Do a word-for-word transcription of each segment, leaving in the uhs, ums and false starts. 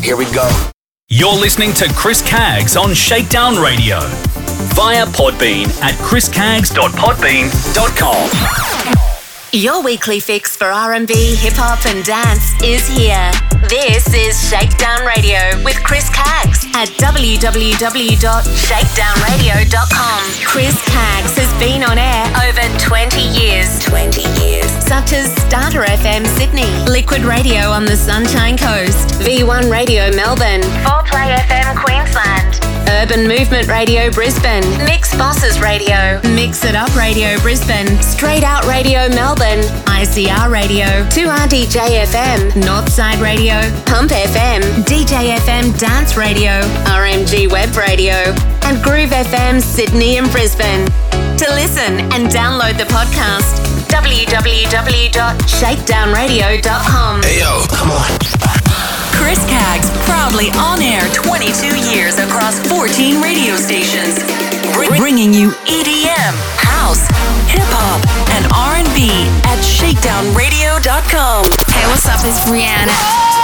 Here we go. You're listening to Chris Caggs on Shakedown Radio via Podbean at chris caggs dot podbean dot com. Your weekly fix for R and B, hip-hop and dance is here. This is Shakedown Radio with Chris Caggs at w w w dot shakedown radio dot com. Chris Caggs has been on air over twenty years. twenty years. Such as Starter F M Sydney, Liquid Radio on the Sunshine Coast, V one Radio Melbourne, four play F M Queensland, Urban Movement Radio Brisbane, Mix Bosses Radio, Mix It Up Radio Brisbane, Straight Out Radio Melbourne, I C R Radio, two R D J F M, Northside Radio, Pump F M, D J F M Dance Radio, R M G Web Radio, and Groove F M Sydney and Brisbane. To listen and download the podcast, w w w dot shakedown radio dot com. Hey yo, come on. Chris Caggs, proudly on air twenty-two years across fourteen radio stations, Br- bringing you E D M, house, hip-hop, and R and B at shakedown radio dot com. Hey, what's up? It's Brianna. Oh,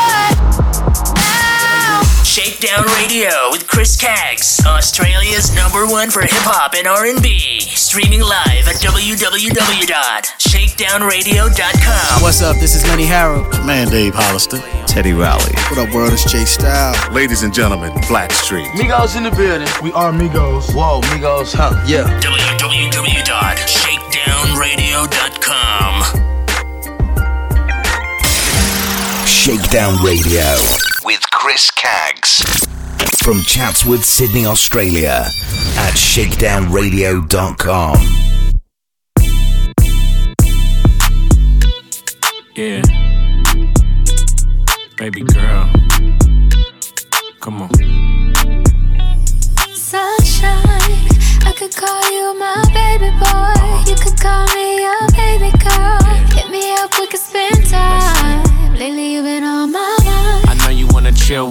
Shakedown Radio with Chris Caggs, Australia's number one for hip-hop and R and B. Streaming live at w w w dot shakedown radio dot com. What's up? This is Lenny Harrow. Man, Dave Hollister. Teddy Riley. What up, world? It's Jay Style. Ladies and gentlemen, Black Street. Migos in the building. We are Migos. Whoa, Migos, huh? Yeah. w w w dot shakedown radio dot com. Shakedown Radio with Chris Caggs. From Chatswood, Sydney, Australia at shakedown radio dot com. Yeah. Baby girl, come on. Sunshine, I could call you my baby boy. You could call me your baby girl. Hit me up, we could spend time. Lately you've been on my mind. I know you wanna chill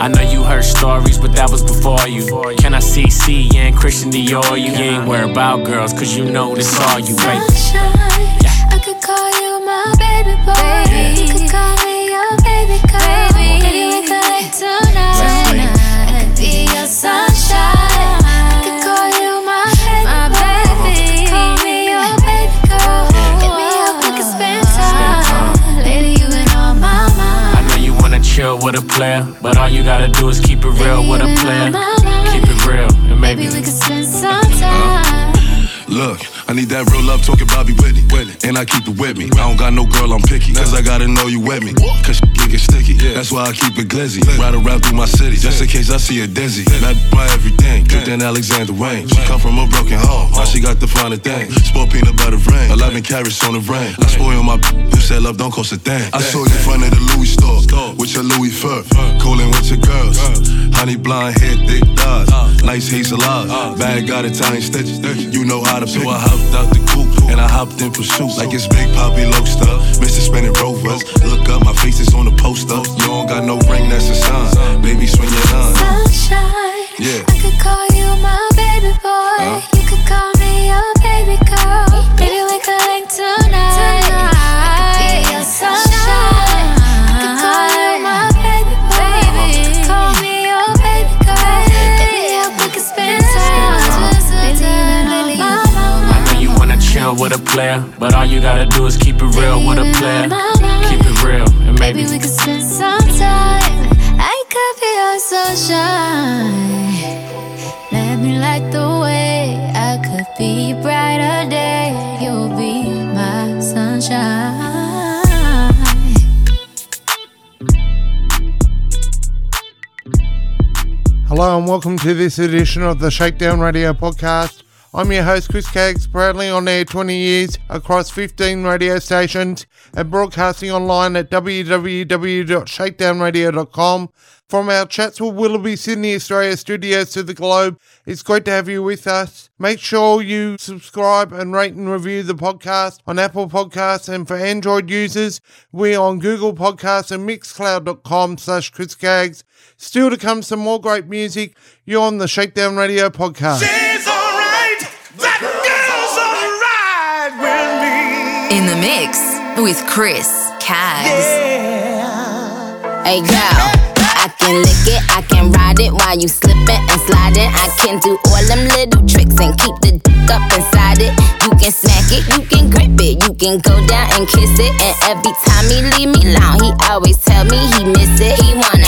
I know you heard stories, but that was before you. Can I see C and Christian Dior you? You ain't worried about girls, cause you know this all you, baby. Yeah. I could call you my baby boy. Yeah. You could call me your baby girl. Baby, baby we could like tonight. tonight. I could be your sunshine. I could call you my baby my boy. Baby. You could call me your baby girl. Hit me up, we could spend time. Lady, you been on my mind. I know you wanna chill with a player, but all you gotta do is keep it real Lady, with a player. Keep it real, and maybe we could spend some time. Look, I need that real love talking Bobby Whitney, and I keep it with me. I don't got no girl, I'm picky, cause I gotta know you with me, cause shit can get sticky, that's why I keep it glizzy. Ride around through my city, just in case I see her dizzy. Not by everything, good than Alexander Wayne. She come from a broken home, now she got the finer thing. Sport peanut butter rain, eleven carrots on the rain. I spoil my b***h, you said love don't cost a thing. I saw you in front of the Louis store, with your Louis fur, coolin' with your girls. Honey blonde hair, thick thighs, nice hazel eyes. Bag got Italian stitches, you know I. So I hopped out the coupe and I hopped in pursuit like it's Big Poppy Lobster, Mister Spinning Rovers. Look up, my face is on the poster. You don't got no ring, that's a sign. Baby, swing your line. Sunshine, yeah. I could call you my baby boy. Uh-huh. You could call me your baby girl. Baby, we could link tonight. tonight. I could be your sunshine. I could call you my baby boy. Baby. You could call me your baby girl. Hit me up, we could spend time. With a player, but all you gotta do is keep it real with a player. Keep it real, and maybe, maybe we could spend some time. I could be your sunshine. Let me light the way. I could be brighter day. You'll be my sunshine. Hello and welcome to this edition of the Shakedown Radio Podcast. I'm your host, Chris Caggs, proudly on air twenty years across fifteen radio stations and broadcasting online at w w w dot shakedown radio dot com. From our Chatswood, Willoughby, Sydney, Australia studios to the globe, it's great to have you with us. Make sure you subscribe and rate and review the podcast on Apple Podcasts, and for Android users, we're on Google Podcasts and mixcloud.com slash Chris Caggs. Still to come, some more great music. You're on the Shakedown Radio podcast. She's all right. That girl's all right with me. In the mix with Chris Caggs. Yeah. Hey, girl. I can lick it, I can ride it while you slippin' and slidin'. I can do all them little tricks and keep the dick up inside it. You can smack it, you can grip it, you can go down and kiss it. And every time he leave me alone, he always tell me he miss it. He wanna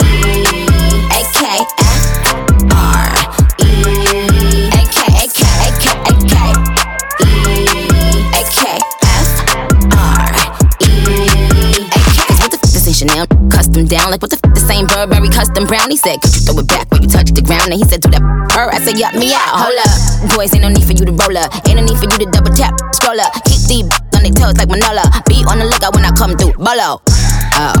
E A K F R E. Now, custom down, like what the f***, the same Burberry custom brown. He said, could you throw it back when you touch the ground? And he said, do that her. I said, yup, me out, hold up. Boys, ain't no need for you to roll up. Ain't no need for you to double tap, scroll up. Keep these b****s on their toes like Manola. Be on the lookout when I come through, bolo. Oh,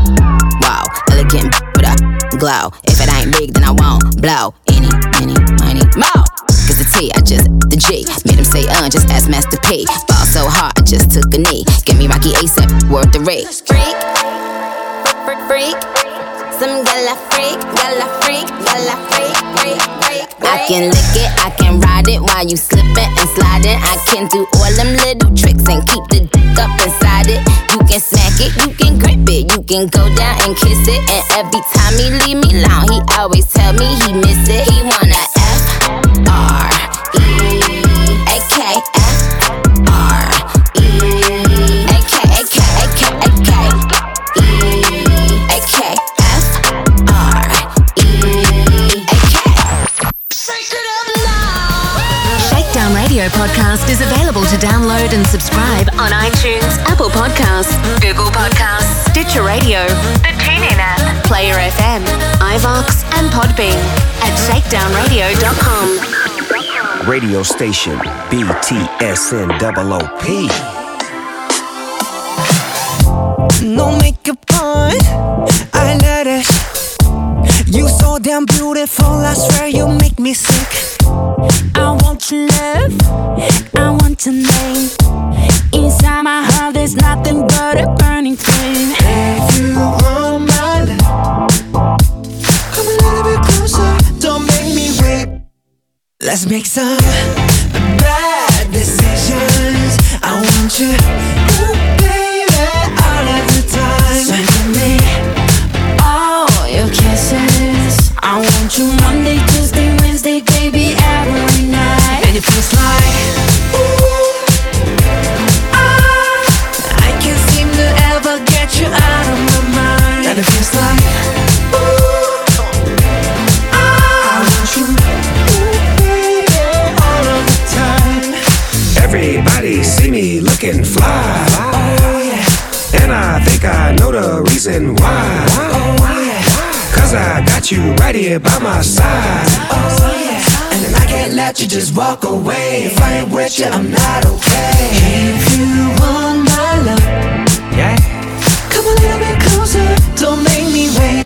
wow, elegant b**** with a glow. If it ain't big, then I won't blow. Any, any, money, more. Cause the T, I just the G. Made him say, uh, just ask Master P. Fall so hard, I just took a knee. Give me Rocky ASAP, worth the rate. Freak, some gala freak, gala freak, gala freak, freak, freak, freak. I can lick it, I can ride it while you slippin' and slidin'. I can do all them little tricks and keep the dick up inside it. You can smack it, you can grip it, you can go down and kiss it. And every time he leave me alone, he always tell me he miss it. He wanna F R E A K F R E A K A K A K A K E. Shakedown Radio podcast is available to download and subscribe on iTunes, Apple Podcasts, Google Podcasts, Stitcher Radio, the TuneIn app, Player F M, iVox and Podbean at shakedown radio dot com. Radio station B T S N O O P. No makeup on, I let it. You so damn beautiful, I swear you make me sick. I want your love, I want your name. Inside my heart there's nothing but a burning flame. If you are mine, come a little bit closer, don't make me wait. Let's make some bad decisions. I want you, ooh, baby, all of the time. So give me all your kisses. I want you Monday, Tuesday, Wednesday, baby, every night. And it feels like, ooh, ah, I can't seem to ever get you out of my mind. And it feels like, ooh, ah, I want you, ooh, baby, all of the time. Everybody see me looking fly, oh, yeah. And I think I know the reason why, oh, why? Cause I got you right here by my side, oh, yeah. And I can't let you just walk away. If I ain't with you, I'm not okay. If you want my love, yeah, come a little bit closer, don't make me wait.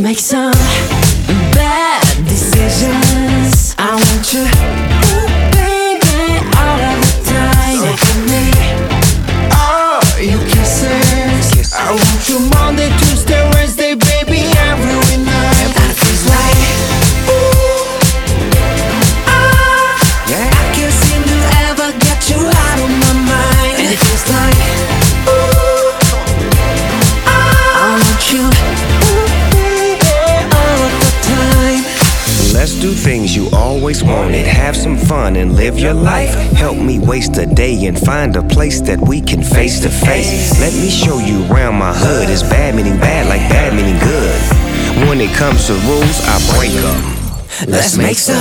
make some bad decisions. I want you, baby, all of the time. So give me all your kisses. I want you Monday, Tuesday, Wednesday, baby, every night. I feel like, ooh, ah, yeah. I can't seem to ever get you out of my mind. And it feels like, ooh, ah, I want you. Let's do things you always wanted, have some fun and live your life. Help me waste a day and find a place that we can face to face. Let me show you around my hood. It's bad meaning bad like bad meaning good. When it comes to rules, I break them. Let's make some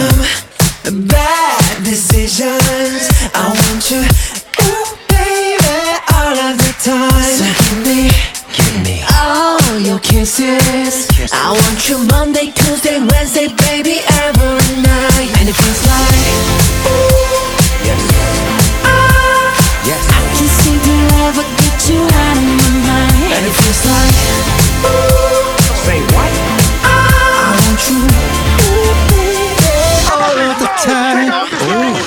bad decisions. I want you, ooh, baby, all of the time. So give me, give me all your kisses. I want you Monday, Tuesday, Wednesday, baby, every night. And it feels like, ooh, yes. Ah, yes. I can't seem to ever get you out of my mind. And it feels like, ooh, say what? Ah, I want you, ooh, baby, all of the time. Ooh.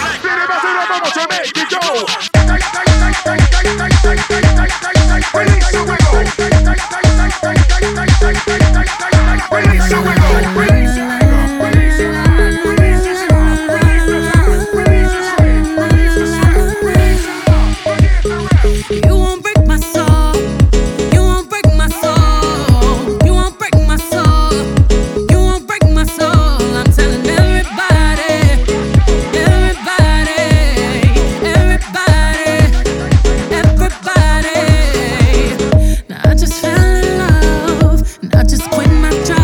Release your ego, release your ego, release your ego, release your ego, release your ego, release your ego, release your ego, release your ego, release your ego. You won't break my soul, you won't break my soul, you won't break my soul, you won't break my soul. I'm telling everybody, everybody, everybody, everybody. Now I just fell in love, and I just quit my job.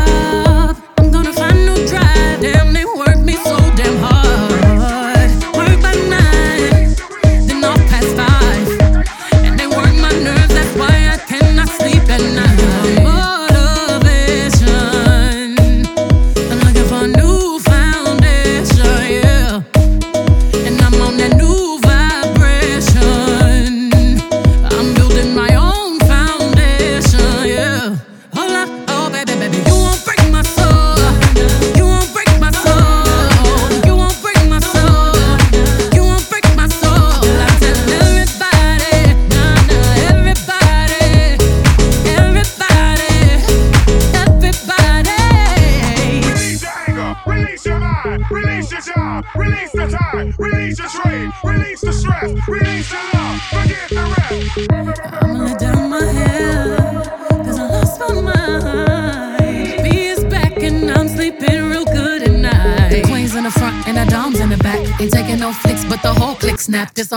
There's a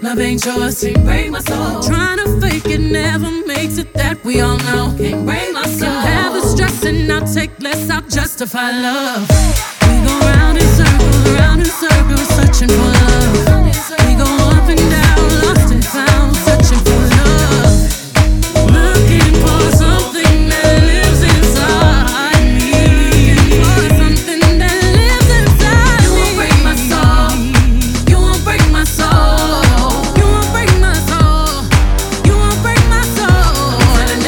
Love ain't yours, can't break my soul. Trying to fake it never makes it, that we all know. Can't break my soul. Can have the stress and I'll take less, I'll justify love. We go round in circles, round in circles, searching for love. We go up and down, lost and found, searching for love. Looking for something that lives inside me. Looking for something that lives inside me. You won't break my soul, you won't break my soul. Everybody,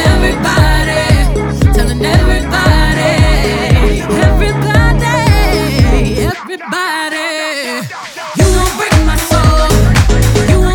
you won't break my soul. You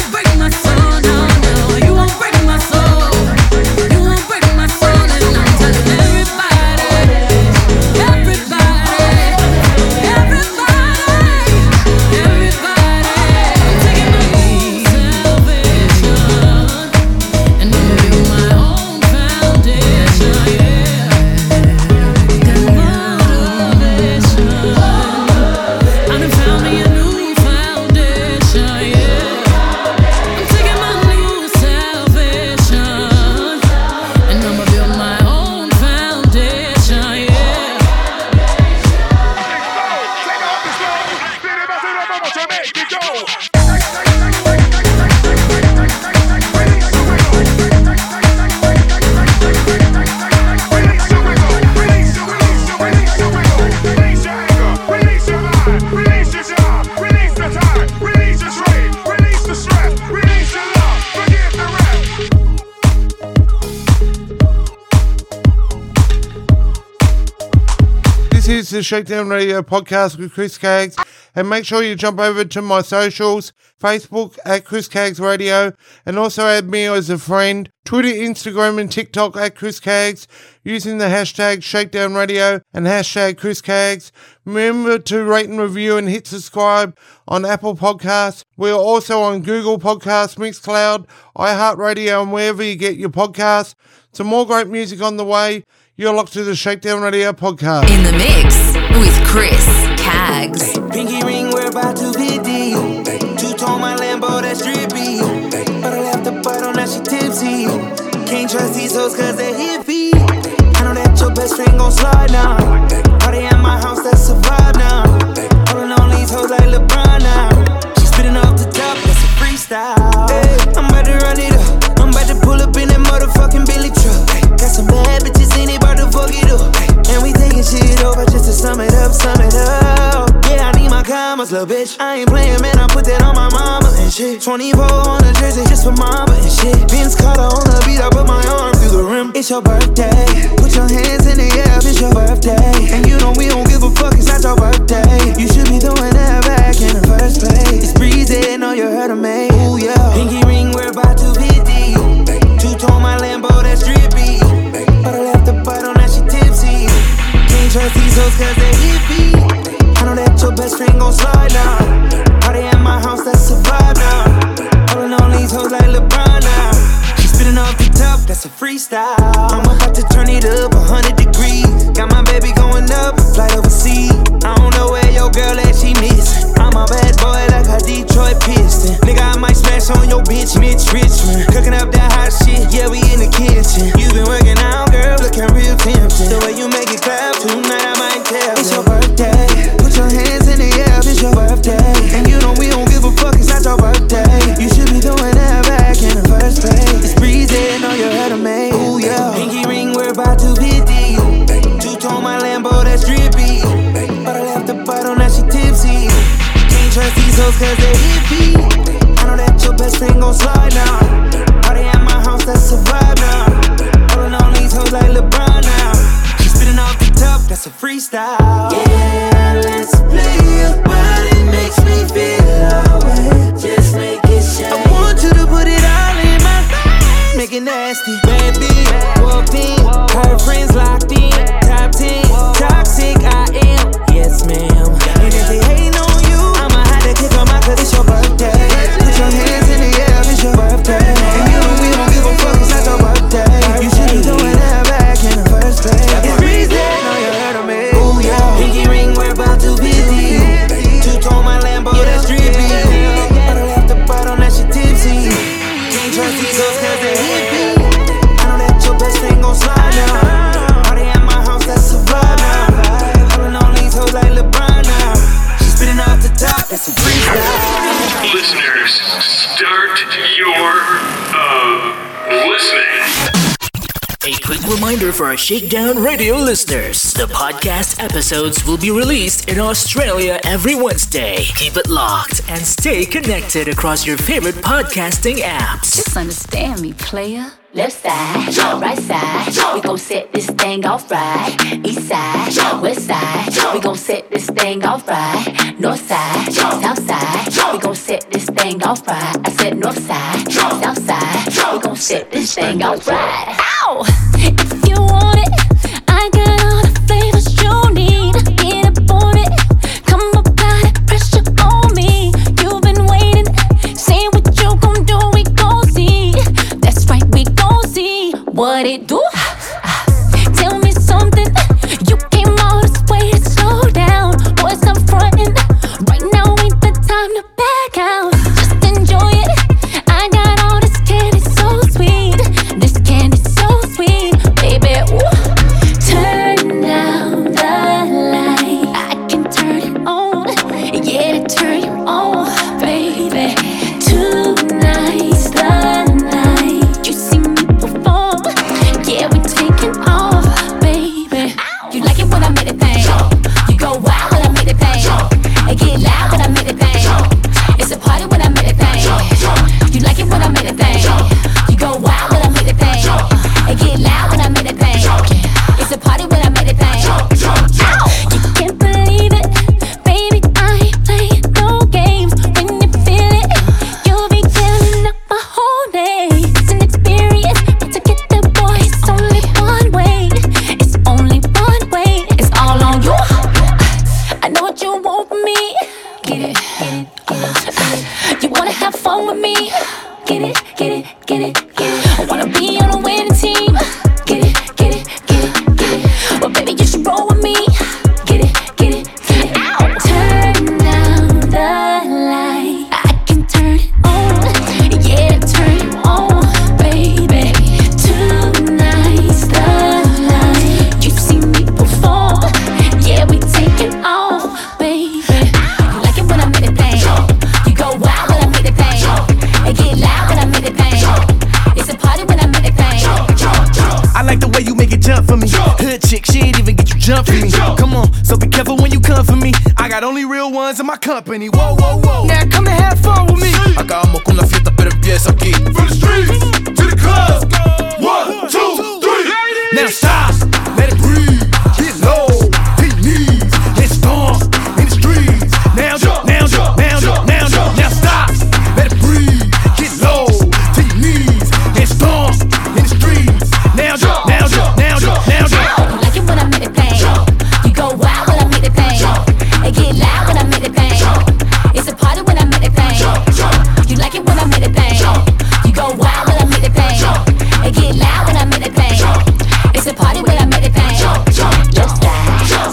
This is the Shakedown Radio podcast with Chris Caggs, and make sure you jump over to my socials, Facebook at Chris Caggs Radio, and also add me as a friend, Twitter, Instagram and TikTok at Chris Caggs, using the hashtag Shakedown Radio and hashtag Chris Caggs. Remember to rate and review and hit subscribe on Apple Podcasts. We are also on Google Podcasts, Mixcloud, iHeartRadio and wherever you get your podcasts. Some more great music on the way. You're locked to the Shakedown Radio podcast. In the mix with Chris Caggs. Pinky ring, we're about to hit the two-tone my Lambo, that's drippy. But I left the bottle, now she tipsy. Can't trust these hoes cause they're hippie. I know that your best friend gon' slide now. Party at my house, that's a vibe now. Holding on these hoes like LeBron now. She's spitting off the top, that's a freestyle. Hey, I'm about to run it up. I'm about to pull up in that motherfucking Billy truck. Got some bad bitches in it, bout to fuck it up. And we taking shit over just to sum it up, sum it up. Yeah, I need my commas, little bitch. I ain't playing, man, I put that on my mama and shit. twenty-four on the jersey just for mama and shit. Vince Carter on the beat, I put my arm through the rim. It's your birthday, put your hands in the air, it's your birthday. And you know we don't give a fuck, it's not your birthday. You should be doing that back in the first place. It's breezy, know you heard of me, ooh yeah. Pinky ring, we're about to be deep. Two-tone my Lambo, that's drippy. But I left the bottle, now she tipsy. Can't trust these hoes cause they hippie. I know that your best friend gon' slide now. Party at my house, that's a vibe now. Holding on these hoes like LeBron now. She's spinning off the top, that's a freestyle. I'm about to turn it up one hundred degrees. Got my baby going up, flight overseas. I don't know where your girl at, she missing. I'm a bad boy like a Detroit Piston. Nigga, I might smash on your bitch, Mitch Richmond. Cooking up that hot shit, yeah, we in the kitchen. You been working out, girl, looking real tempting. The way you make it clap, tonight I might tell. It's your birthday, put your hands in the air, it's your birthday. And you know we don't give a fuck, it's not your birthday. You should be doing that back in the first place. It's breezy, know you heard of me, ooh yeah. Pinky ring, we're about to be deep. Two-tone my Lambo, that's drippy. But I left the bottle, now she tipsy. Trust these hoes cause they hippie. I know that your best friend gon' slide now. Party at my house, that's a vibe now. Holding on these hoes like LeBron now. She's spitting off the top, that's a freestyle. Yeah, let's play about it. Makes me feel alright. Just make it shine. I want you to put it all in my face. Make it nasty, baby. Walked in, her friends locked in. Top ten, toxic I am. Yes ma'am. And if they hate no. Cause it's your birthday. Put your hands in the air, it's your birthday. And you know we don't give a fuck, it's not your birthday. You should be doing that back in the first place. It's breezy, know you heard of me. Ooh yeah. Pinky ring, we're about to be deep. Two-tone my Lambo, that's drippy. But I left the bottle, now she tipsy. Can't trust these hoes cause they hippie. I know that your best friend gon' slide now. Party at my house, that's a vibe now. Holding on these hoes like LeBron now. She's spitting off the top, that's a freestyle. Listeners, start your uh, listening. A quick reminder for our Shakedown Radio listeners. The podcast episodes will be released in Australia every Wednesday. Keep it locked and stay connected across your favorite podcasting apps. Just understand me, player. Left side, jump. Right side, jump. We gon' set this thing off right. East side, jump. West side, jump. We gon' set this thing off right. North side, jump. South side, jump. We gon' set this thing off right. I said north side, jump. South side, jump. We gon' set this thing off right. Ow! If you want it, I got all the flavors you need. Get up on it, come up, apply the pressure on me. You've been waiting, say what you gon' do, we gon' see. That's right, we gon'. See what it do? Tell me something. You came all this way to slow down. Boys, I'm frontin'. Right now ain't the time to back out. Just enjoy it. I got all this candy so sweet. This candy's so sweet, baby. Ooh. Turn down the light. I can turn it on. Yeah, to turn you on, baby. Tonight's the feed me. Come on, so be careful when you come for me. I got only real ones in my company. Whoa, whoa, whoa. Now come and have fun with me. Acabamos con la fiesta, pero empieza aquí. From the streets to the club. One, two, three. Now stop, let it breathe. Get low, hit knees. Let's stomp in the streets. Now jump, now jump, now jump, now jump. Now stop, let it breathe. Get low, hit knees. Let's stomp in the streets. Now jump, now jump, now jump, now jump. I like it when I make the pain. You go wild when I make the pain. It get loud when I make the pain. It's a party when I make the pain. You like it when I make the pain. You go wild when I make the pain. It get loud when I make the pain. It's a party when I make the pain. Left side,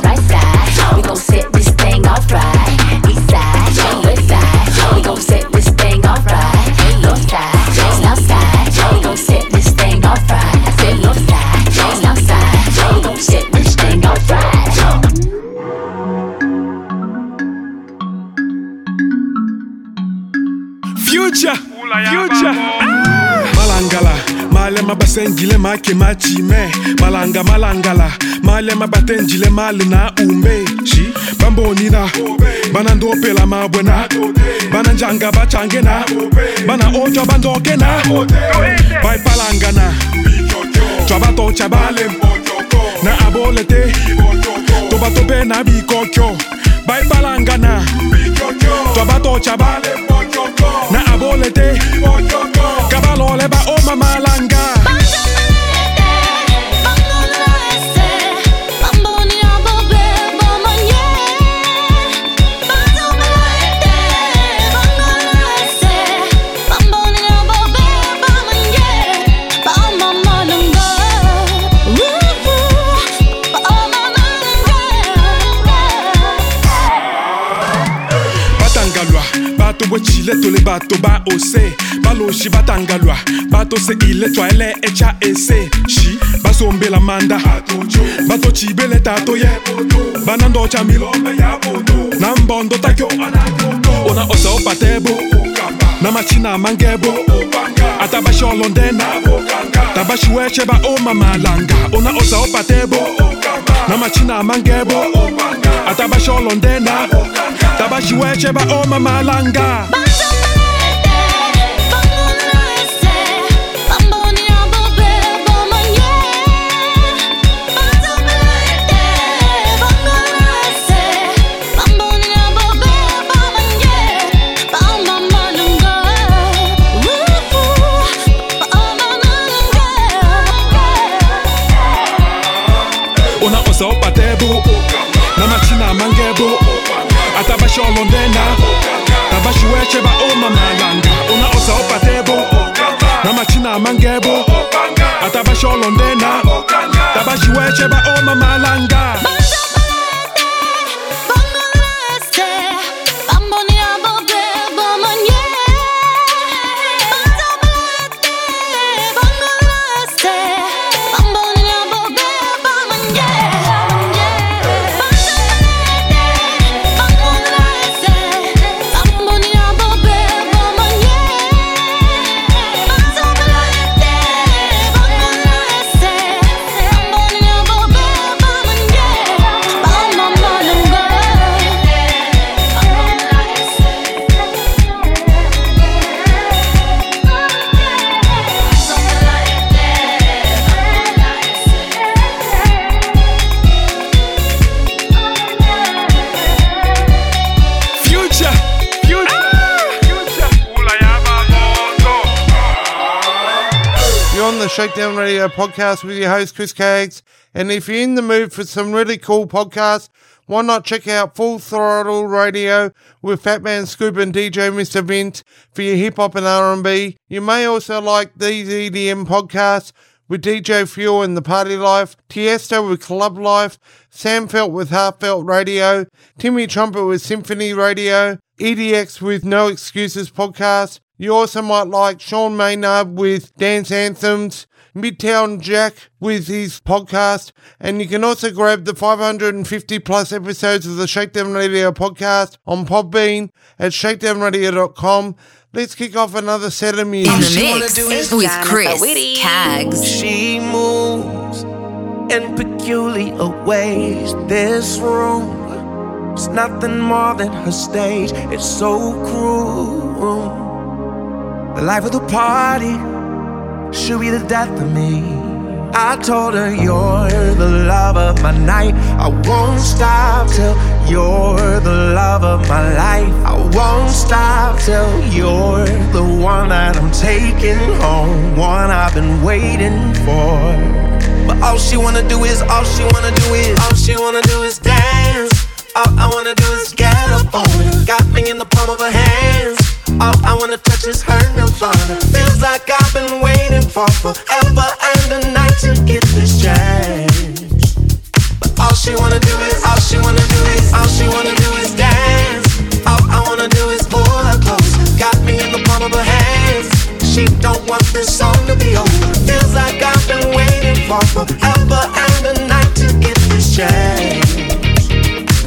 right side, we gon' set this thing off right. East side, west side, we gon' set this thing off right. North side, south side, we gon' set this thing off right. I said north side, south side, we gon' set this thing off right. Future, future, ah! Malangala. Malema basengile make machime malanga malangala malema batengile maluna ume chi bambonina banando pela mabona bananjanga bachangena bana ojo bandokena bai palangana chabato chabale na abolete tobato bena bikokyo bai palangana chabato chabale na abolete kabalo leba o mama lang. Chile to le bato ba ose balo shi batangalwa bato se ile toile echa ese shi basombe la manda bato chibele tato ye banando chamilo ya bodo nambondo takyo ona osa opatebo na machina mangebo atabasho londena tabashu eche ba o mama langa ona osa opatebo na machina mangebo atabasho londena tabashu eche ba o mama langa. Londena, tabashueche ba o mama langa. Ona osa opatebo, na machina mangebo. Atabashu Londena, tabashueche ba o mama langa. Shakedown Radio podcast with your host Chris Caggs, and if you're in the mood for some really cool podcasts, why not check out Full Throttle Radio with Fat Man Scoop and D J Mister Vince for your hip hop and R and B. You may also like these E D M podcasts with D J Fuel and The Party Life, Tiesto with Club Life, Sam Felt with Heartfelt Radio, Timmy Trumpet with Symphony Radio, E D X with No Excuses podcast. You also might like Sean Maynard with Dance Anthems, Midtown Jack with his podcast, and you can also grab the five hundred fifty plus episodes of the Shakedown Radio podcast on Podbean at shakedown radio dot com. Let's kick off another set of music. In the mix with Chris Caggs. She moves in peculiar ways. This room is nothing more than her stage. It's so cruel. The life of the party should be the death of me. I told her you're the love of my night. I won't stop till you're the love of my life. I won't stop till you're the one that I'm taking home, one I've been waiting for. But all she wanna do is, all she wanna do is, all she wanna do is dance. All I wanna do is get up on her. Got me in the palm of her hands. All I wanna touch is her nirvana. Feels like I've been waiting for forever and a night to get this chance. But all she wanna do is, all she wanna do is, all she wanna do is dance. All I wanna do is pull her close. Got me in the palm of her hands. She don't want this song to be over. Feels like I've been waiting for forever and a night to get this chance.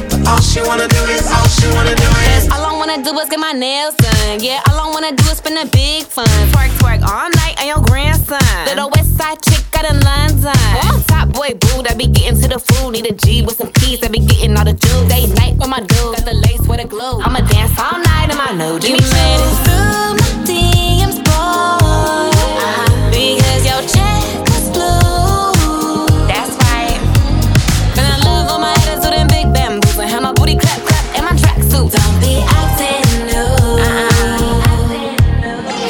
But all she wanna do is, all she wanna do is, all I wanna do is get my nails done. Yeah, all I wanna do is spend a big fun. Twerk, twerk all night on your grandson. Little west side chick out in London. Oh, top boy boo, I be getting to the food. Need a G with some peas, I be getting all the juice. Day night with my dude, got the lace with the glue. I'ma dance all night in my nude. Give me credit through my D Ms. Uh-huh. Because your check is blue. That's right. And I love all my haters with them big bamboos. And have my booty clap, clap, and my tracksuit. Don't be acting new. Uh-uh.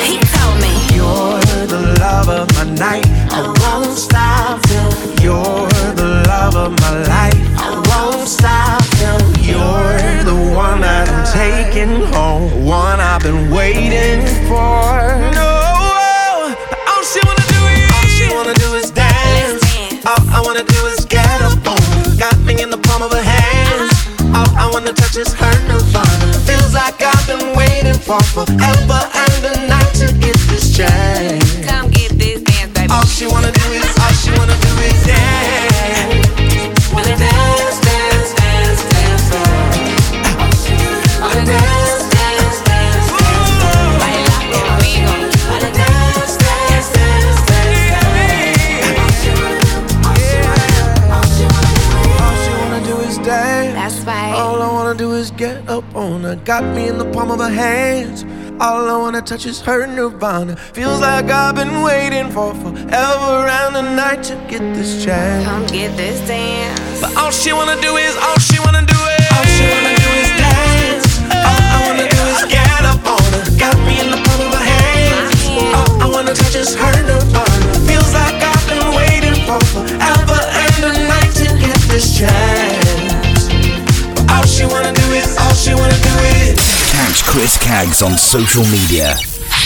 He told me you're the love of my night. I won't stop till you're the love of my life. I won't stop till you're the one that I'm taking home, one I've been waiting for. No. Just her nirvana. Feels like I've been waiting for forever and a night to get this chance. Come get this dance, baby. All she wanna do is, all she wanna do is dance. Wanna dance, dance, dance, dance, dance. Wanna dance, dance, dance, dance, dance. Baila conmigo. Wanna dance, dance, dance, dance, dance. All she wanna do is dance. That's right. All I wanna do is get up on her. Got me in the palm of her hands. All I wanna touch is her nirvana. Feels like I've been waiting for forever and a night to get this chance. Come get this dance. But all she wanna do is, all she wanna do is, all she wanna do is dance. All I wanna do is get up on her. Got me in the palm of her hands. All I wanna touch is her nirvana. Feels like I've been waiting for forever and a night to get this chance. All she wanna do is, all she wanna do is. Catch Chris Caggs on social media.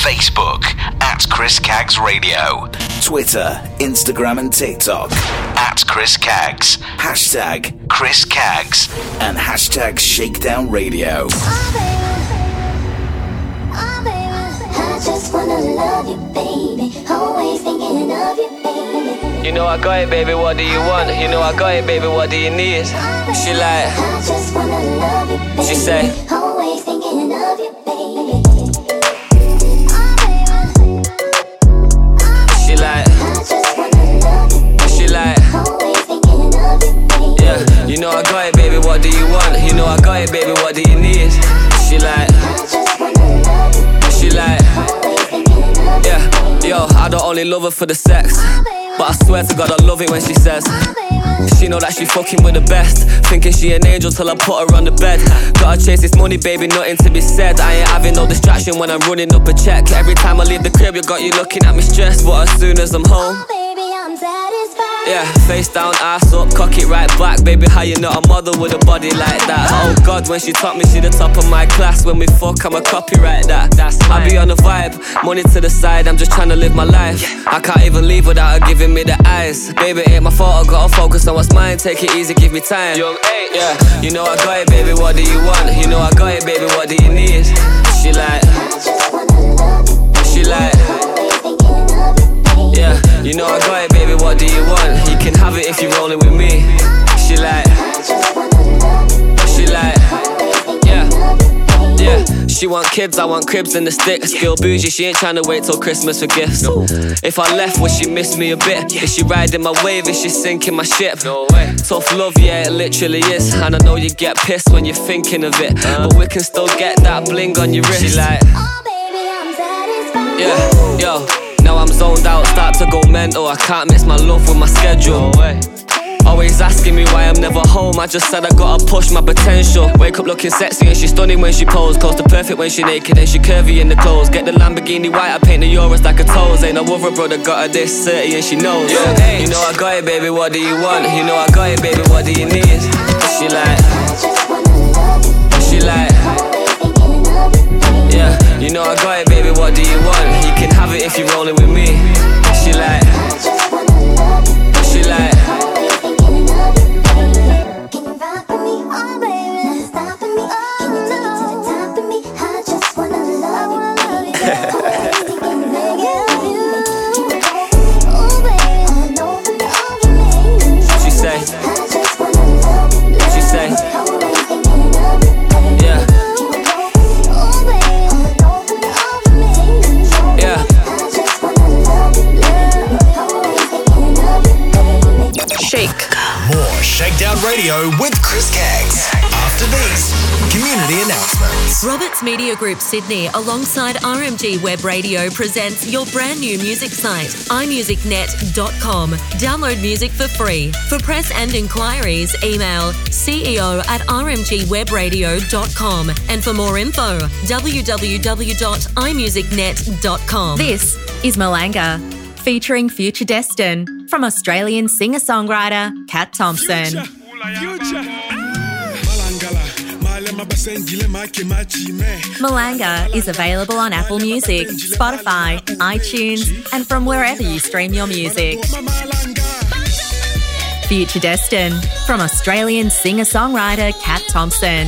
Facebook at Chris Caggs Radio. Twitter, Instagram and TikTok at Chris Caggs. Hashtag Chris Caggs and hashtag Shakedown Radio. Oh baby, oh baby, I just wanna love you baby. Always thinking of you baby. You know I got it, baby, what do you want? You know I got it, baby, what do you need? She like, I just wanna love you, baby. She say, always thinking of you, baby. She like, I just wanna love you, baby. She like, always thinking of you, baby. Yeah, you know I got it, baby, what do you want? You know I got it, baby, what do you need? She like, I just wanna love you, baby. She like, always thinking of you, baby. Yeah, yo, I don't only love her for the sex. But I swear to God I love it when she says she know that she fucking with the best. Thinking she an angel till I put her on the bed. Gotta chase this money, baby, nothing to be said. I ain't having no distraction when I'm running up a check. Every time I leave the crib, you got you looking at me stressed. But as soon as I'm home, yeah, face down, ass up, cock it right back. Baby, how you not a mother with a body like that? Oh God, when she taught me, she the top of my class. When we fuck, I'ma copyright that. I be on a vibe, money to the side, I'm just trying to live my life. I can't even leave without her giving me the eyes. Baby, ain't my fault, I gotta focus on what's mine. Take it easy, give me time. Young eight, yeah. You know I got it, baby, what do you want? You know I got it, baby, what do you need? She like, she like, yeah, you know I got it, baby, what do you want? You can have it if you're rolling with me. She like, she like, yeah, yeah. She want kids, I want cribs and the sticks. Girl bougie, she ain't tryna wait till Christmas for gifts. If I left, would she miss me a bit? Is she riding my wave? Is she sinking my ship? No way. Tough love, yeah, it literally is. And I know you get pissed when you're thinking of it, but we can still get that bling on your wrist. She like, oh baby, I'm satisfied. Yeah, yo, now I'm zoned out, start to go mental. I can't mix my love with my schedule. No way. Always asking me why I'm never home. I just said I gotta push my potential. Wake up looking sexy and she's stunning when she pose. Close to perfect when she naked and she curvy in the clothes. Get the Lamborghini white, I paint the Euros like a toes. Ain't no other brother got her this thirty and she knows. Yeah. Hey. You know I got it baby, what do you want? You know I got it baby, what do you need? She like, she like, yeah. You know I got it baby, what do you want? You can have it if you're rolling with me. She like, she like, Radio with Chris Caggs. After these, community announcements. Roberts Media Group Sydney alongside R M G Web Radio presents your brand new music site, i music net dot com. Download music for free. For press and inquiries, email c e o at r m g web radio dot com. And for more info, w w w dot i music net dot com. This is Malanga, featuring Future Destin from Australian singer-songwriter Kat Thompson. Future. Future. Malanga is available on Apple Music, Spotify, iTunes, and from wherever you stream your music. Future Destin from Australian singer-songwriter Kat Thompson.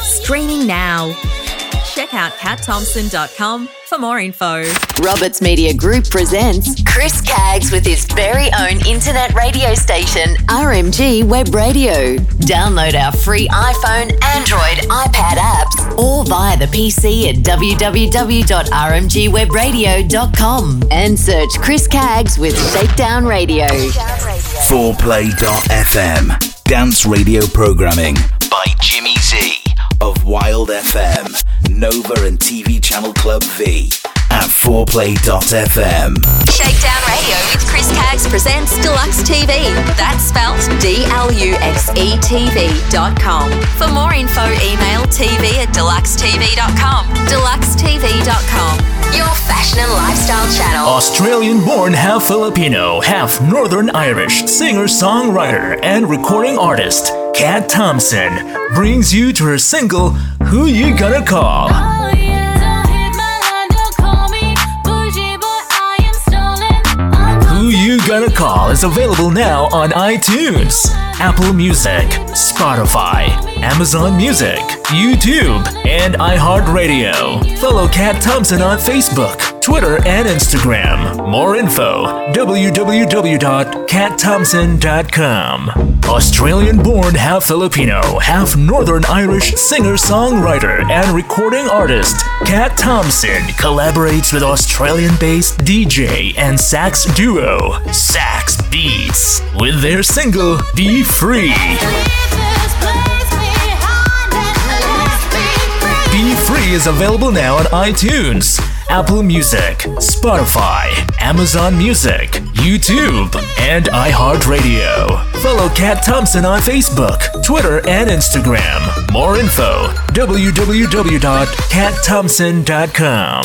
Streaming now. Check out kat thompson dot com for more info. Roberts Media Group presents Chris Caggs with his very own internet radio station, R M G Web Radio. Download our free iPhone, Android, iPad apps or via the P C at w w w dot r m g web radio dot com and search Chris Caggs with Shakedown Radio. four play dot f m, dance radio programming by Jimmy Z of Wild F M, Nova and T V channel Club V at four play dot f m. Shakedown Radio with Chris Caggs presents Deluxe T V. That's spelt D L U X E T V dot com. For more info, email t v at deluxe t v dot com. deluxe t v dot com, your fashion and lifestyle channel. Australian-born, half Filipino, half Northern Irish singer-songwriter and recording artist Kat Thompson brings you to her single, Who You Gonna Call? Oh, yeah. Don't hit my line, don't call me bougie, but I am stolen. I'm Who You Gonna Call is available now on iTunes, Apple Music, Spotify, Amazon Music, YouTube, and iHeartRadio. Follow Kat Thompson on Facebook, Twitter, and Instagram. More info, w w w dot kat thompson dot com. Australian-born, half Filipino, half Northern Irish singer-songwriter and recording artist Kat Thompson collaborates with Australian-based D J and sax duo Sax Beats with their single Be Free. Be Free is available now on iTunes, Apple Music, Spotify, Amazon Music, YouTube, and iHeartRadio. Follow Kat Thompson on Facebook, Twitter, and Instagram. More info, w w w dot kat thompson dot com.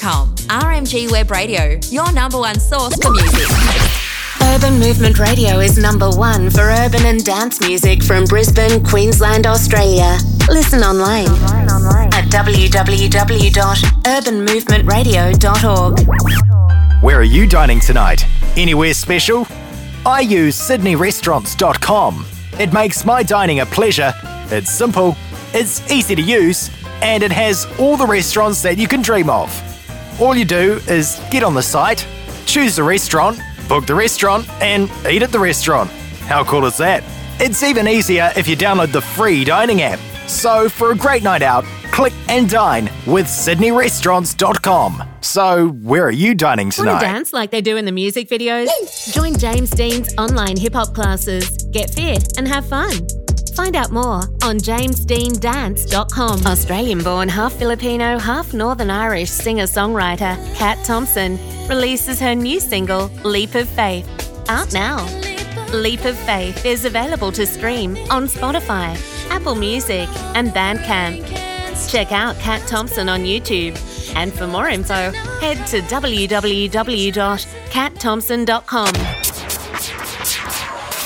com. R M G Web Radio, your number one source for music. Urban Movement Radio is number one for urban and dance music from Brisbane, Queensland, Australia. Listen online, online, online. at w w w dot urban movement radio dot org. Where are you dining tonight? Anywhere special? I use sydney restaurants dot com. It makes my dining a pleasure. It's simple, it's easy to use, and it has all the restaurants that you can dream of. All you do is get on the site, choose the restaurant, book the restaurant, and eat at the restaurant. How cool is that? It's even easier if you download the free dining app. So for a great night out, click and dine with sydney restaurants dot com. So where are you dining tonight? Want to dance like they do in the music videos? Join James Dean's online hip-hop classes. Get fit and have fun. Find out more on james dean dance dot com. Australian-born, half-Filipino, half-Northern Irish singer-songwriter Kat Thompson releases her new single, Leap of Faith, out now. Leap of Faith is available to stream on Spotify, Apple Music and Bandcamp. Check out Kat Thompson on YouTube. And for more info, head to w w w dot cat thompson dot com.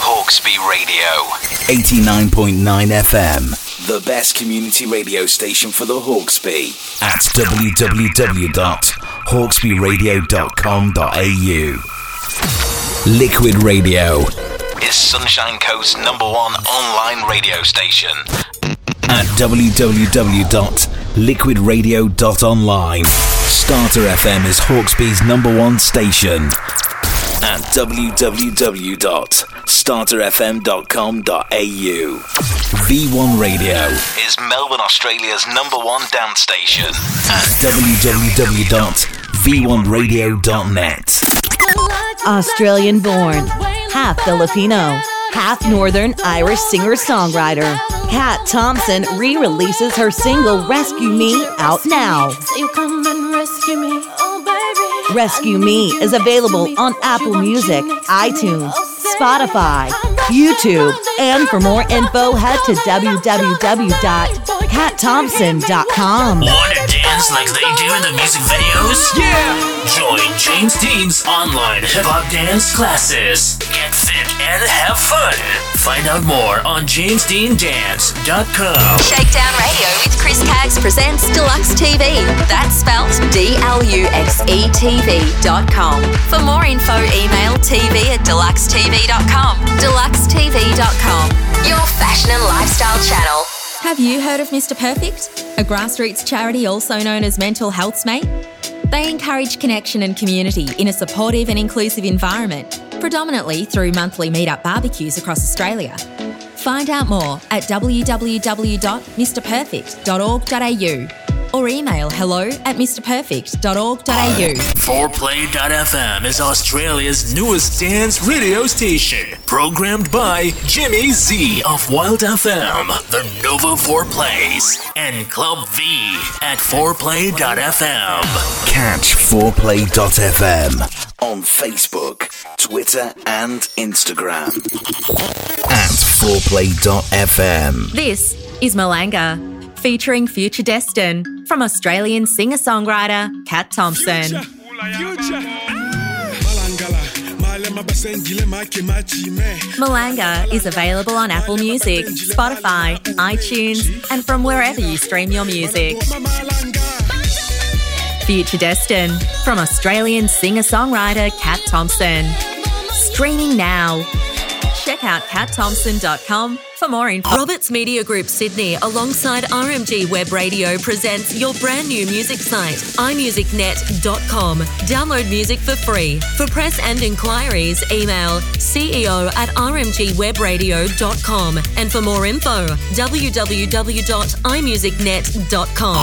Hawkesby Radio, eighty-nine point nine F M, the best community radio station for the Hawkesby, at w w w dot hawkesby radio dot com dot a u. Liquid Radio is Sunshine Coast's number one online radio station, at w w w dot liquid radio dot online. Starter F M is Hawkesby's number one station, at w w w dot starter f m dot com dot a u. V one Radio is Melbourne, Australia's number one dance station, at w w w dot v one radio dot net. Australian born, half Filipino, half Northern Irish singer-songwriter Kat Thompson re-releases her single Rescue Me, out now. You come and rescue me. Rescue Me is available on Apple Music, iTunes, Spotify, YouTube, and for more info, head to w w w dot cat thompson dot com. Want to dance like they do in the music videos? Yeah! Join James Dean's online hip-hop dance classes. Get fit and have fun. Find out more on james dean dance dot com. Shakedown Radio with Chris Caggs presents Deluxe T V. That's spelled D L U X E T V dot com. For more info, email t v at deluxe t v dot com. deluxe t v dot com, your fashion and lifestyle channel. Have you heard of Mister Perfect? A grassroots charity also known as Mental Health's Mate? They encourage connection and community in a supportive and inclusive environment, predominantly through monthly meet-up barbecues across Australia. Find out more at w w w dot mister perfect dot org dot a u or email hello at mr perfect dot org dot a u. four play dot f m is Australia's newest dance radio station, programmed by Jimmy Z of Wild F M, the Nova four plays, and Club V at four play dot f m. Catch four play dot f m on Facebook, Twitter and Instagram at four play dot f m. This is Malanga, featuring Future Destin, from Australian singer-songwriter Kat Thompson. Future. Future. Malanga is available on Apple Music, Spotify, iTunes, and from wherever you stream your music. Future Destin, from Australian singer-songwriter Kat Thompson. Streaming now. Check out cat thompson dot com For more info, Roberts Media Group Sydney alongside R M G Web Radio presents your brand new music site, i music net dot com. Download music for free. For press and inquiries, email c e o at r m g web radio dot com. And for more info, w w w dot i music net dot com.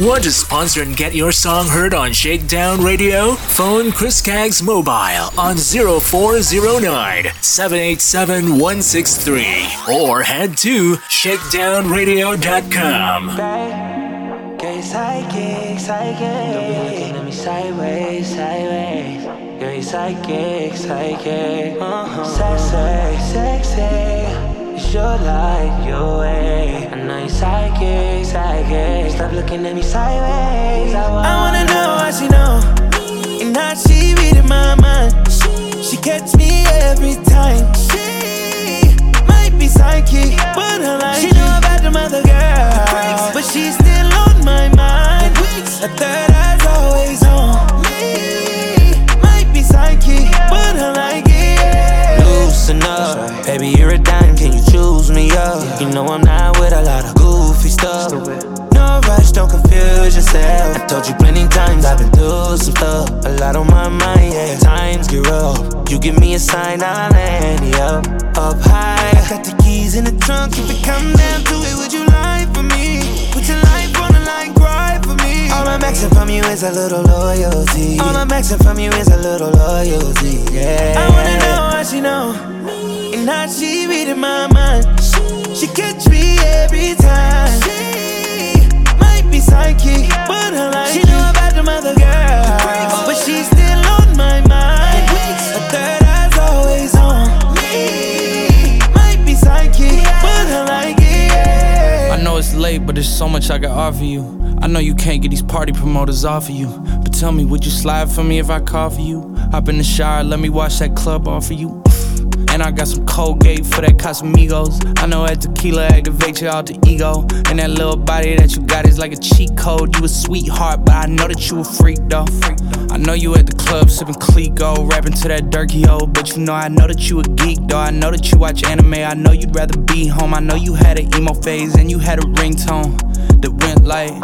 Want to sponsor and get your song heard on Shakedown Radio? Phone Chris Caggs Mobile on zero four zero nine, seven eight seven, one six three or head to shakedown radio dot com. Girl, you psychic, psychic. Don't be looking at me sideways, sideways. Girl, you psychic, psychic. Uh-huh. Sexy, sexy. You sure like your way. I know you psychic, psychic. Stop looking at me sideways. I wanna, I wanna know what she know. And now she reading my mind. She catch me every time. She might be psychic, but I like she it. She know about them other girls, but she's still on my mind. Her third eye's always on me. Might be psychic, but I like it. Loosen up, baby, you're a dime, can you choose me up? You know I'm not with a lot of goofy stuff. No rush, don't confuse yourself. I told you plenty times I've been through some stuff. A lot on my mind, yeah. Times get rough. You give me a sign, I'll land you up, up high. I got the keys in the trunk. If it come down to it, would you lie for me? Put your life on the line, cry for me. All I'm asking from you is a little loyalty. All I'm asking from you is a little loyalty, yeah. I wanna know what she know, and how she reading my mind. She catch me every time. Psychic, but I like she it. Know about them other girls, but she's still on my mind. Her third eye's always on me. Might be psychic, but I like it. I know it's late, but there's so much I can offer you. I know you can't get these party promoters off of you, but tell me, would you slide for me if I call for you? Hop in the shower, let me watch that club off of you. And I got some Colgate for that Casamigos. I know that tequila activates your alter ego. And that little body that you got is like a cheat code. You a sweetheart, but I know that you a freak though. I know you at the club sipping Cleco, rapping to that Durkio. But you know, I know that you a geek though. I know that you watch anime, I know you'd rather be home. I know you had an emo phase and you had a ringtone that went like...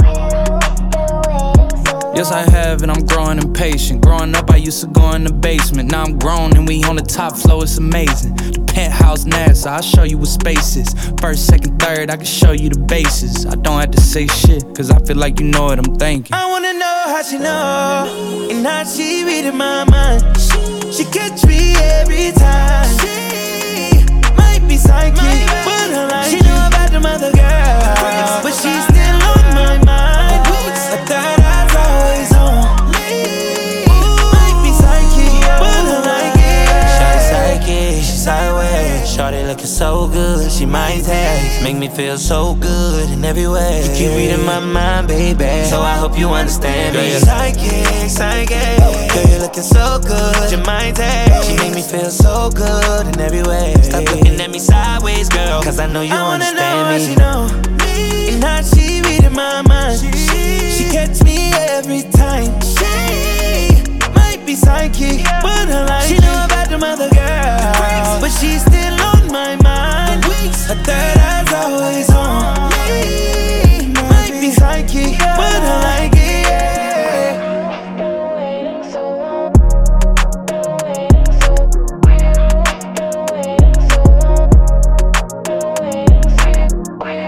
Yes, I have, and I'm growing impatient. Growing up, I used to go in the basement. Now I'm grown, and we on the top floor, it's amazing. The penthouse, NASA, I'll show you what space is. First, second, third, I can show you the bases. I don't have to say shit, cause I feel like you know what I'm thinking. I wanna know how she know, and how she reading my mind. She catch me every time. She might be psychic, but I like she know about them other girls, but she's still on my mind. A third always on me. Might be psychic, but I like it. Shawty psychic, she sideways. Shawty looking so good, she might text. Make me feel so good in every way. You keep reading my mind, baby, so I hope you understand me. Girl, you're psychic, psychic. Girl, you're looking so good, you might text. She make me feel so good in every way. Stop looking at me sideways, girl, cause I know you I understand know me. She know me, and how she reading my mind. She She catch me every time. She might be psychic, but I like she it. She know about them other girls, but she's still on my mind. Her third eye's always on me. Might be psychic, but I like it.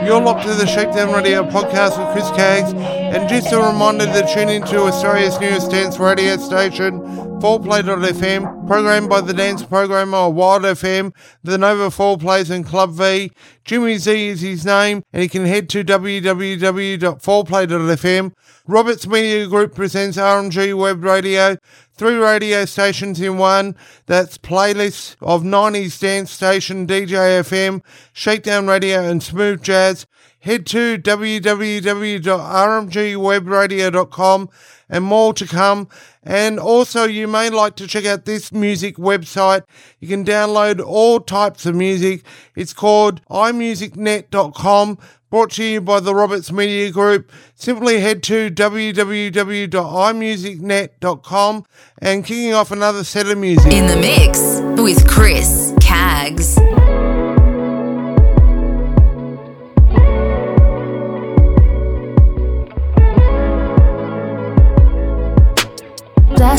You're locked to the Shakedown Radio podcast with Chris Caggs, and just a reminder to tune into Australia's newest dance radio station, four play dot f m, programmed by the dance programmer of Wild F M, the Nova four plays and Club V. Jimmy Z is his name, and you can head to w w w dot four play dot f m. Roberts Media Group presents R M G Web Radio, three radio stations in one. That's playlists of nineties dance station, D J F M, Shakedown Radio and Smooth Jazz. Head to w w w dot r m g web radio dot com and more to come. And also you may like to check out this music website. You can download all types of music. It's called i music net dot com, brought to you by the Roberts Media Group. Simply head to w w w dot i music net dot com and kicking off another set of music. In the mix with Chris Caggs.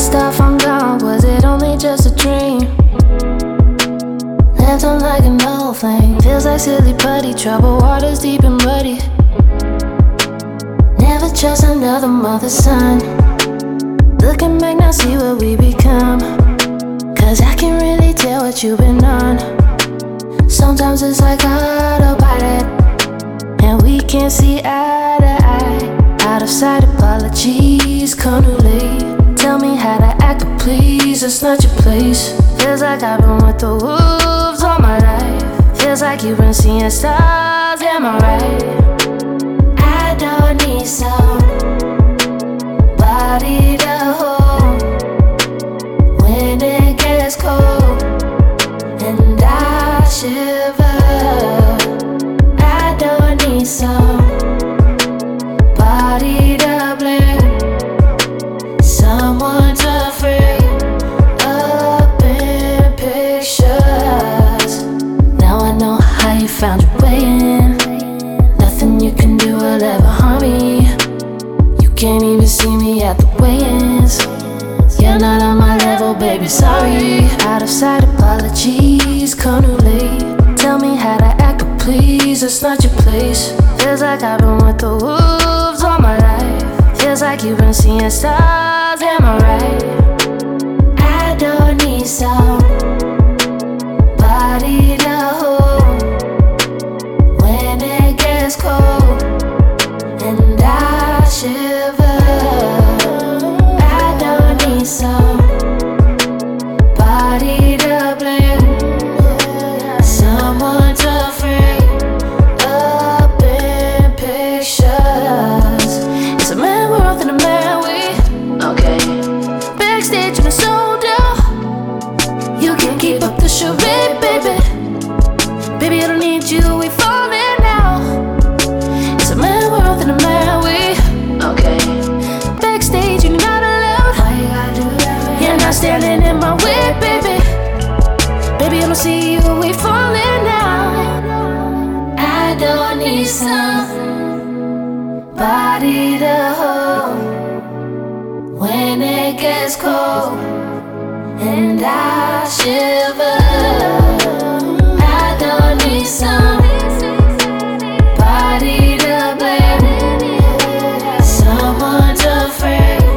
stuff, I'm gone. Was it only just a dream? Left on like an old flame. Feels like silly putty. Trouble waters deep and muddy. Never trust another mother's son. Looking back now, see what we become. Cause I can really tell what you've been on. Sometimes it's like autopilot, and we can't see eye to eye. Out of sight, apologies come too late. Tell me how to act, please, it's not your place. Feels like I've been with the wolves all my life. Feels like you've been seeing stars, am I right? I don't need somebody to hold when it gets cold and I shiver. I don't need somebody to blame, someone to frame up in pictures. Now I know how you found your way in. Nothing you can do will ever harm me. You can't even see me at the weigh-ins. You're not on my level, baby, sorry. Out of sight, apologies come too late. Tell me how to act, please, it's not your place. Feels like I've been with the wolves all my life. Feels like you've been seeing stars, am I right? I don't need somebody to hold when it gets cold and I shiver. I don't need somebody to blame, someone to frame up in pictures. It's a man world and a man we okay. Backstage and a soldier. You can't keep up the charade, baby. Baby, I don't need you. We falling now. It's a man world and a man we okay. Backstage and you're not alone. Why you gotta do that? You're not standing in my way, baby. Baby, I don't see you. We falling now. I don't need somebody to hold when it gets cold and I shiver. I don't need somebody to blame, someone to frame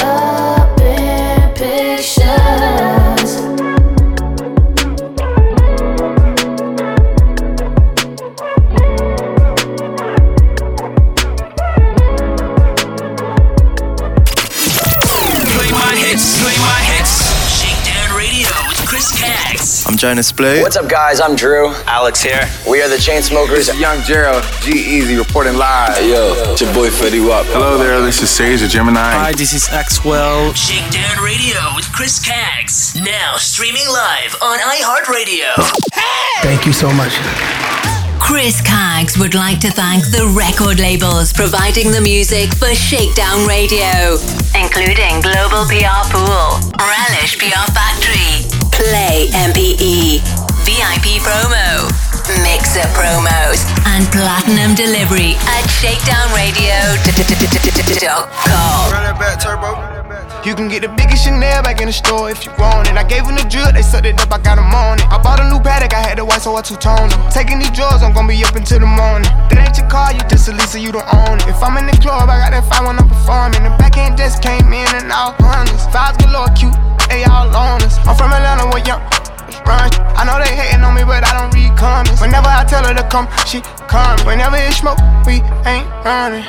up in pictures. Play my hits, play my hits. Shakedown Radio with Chris Caggs. I'm Jonas Blue. What's up, guys? I'm Drew. Alex here. We are the Chainsmokers. Young Gerald, G-Eazy reporting live. Hey, yo, it's your boy Fetty Wap. Hello there, this is Sage of Gemini. Hi, this is Axwell. Shakedown Radio with Chris Caggs. Now streaming live on iHeartRadio. Hey! Thank you so much. Chris Caggs would like to thank the record labels providing the music for Shakedown Radio, including Global P R Pool, Relish P R Factory, Play M P E, V I P Promo, Mixer Promos, and Platinum Delivery at shakedown radio dot com. Run it back, Turbo. You can get the biggest Chanel back in the store if you want it. I gave them the drill, they sucked it up, I got them on it. I bought a new paddock, I had the white, so I two-toned them. Taking these drugs, I'm gonna be up until the morning. That ain't your car, you just a lease, so you don't own it. If I'm in the club, I got that fire when I'm performing. The backhand just came in and all honest. Vibes galore, cute, they all on us. I'm from Atlanta, where young run. I know they hating on me, but I don't read comments. Whenever I tell her to come, she come. Whenever it smoke, we ain't running.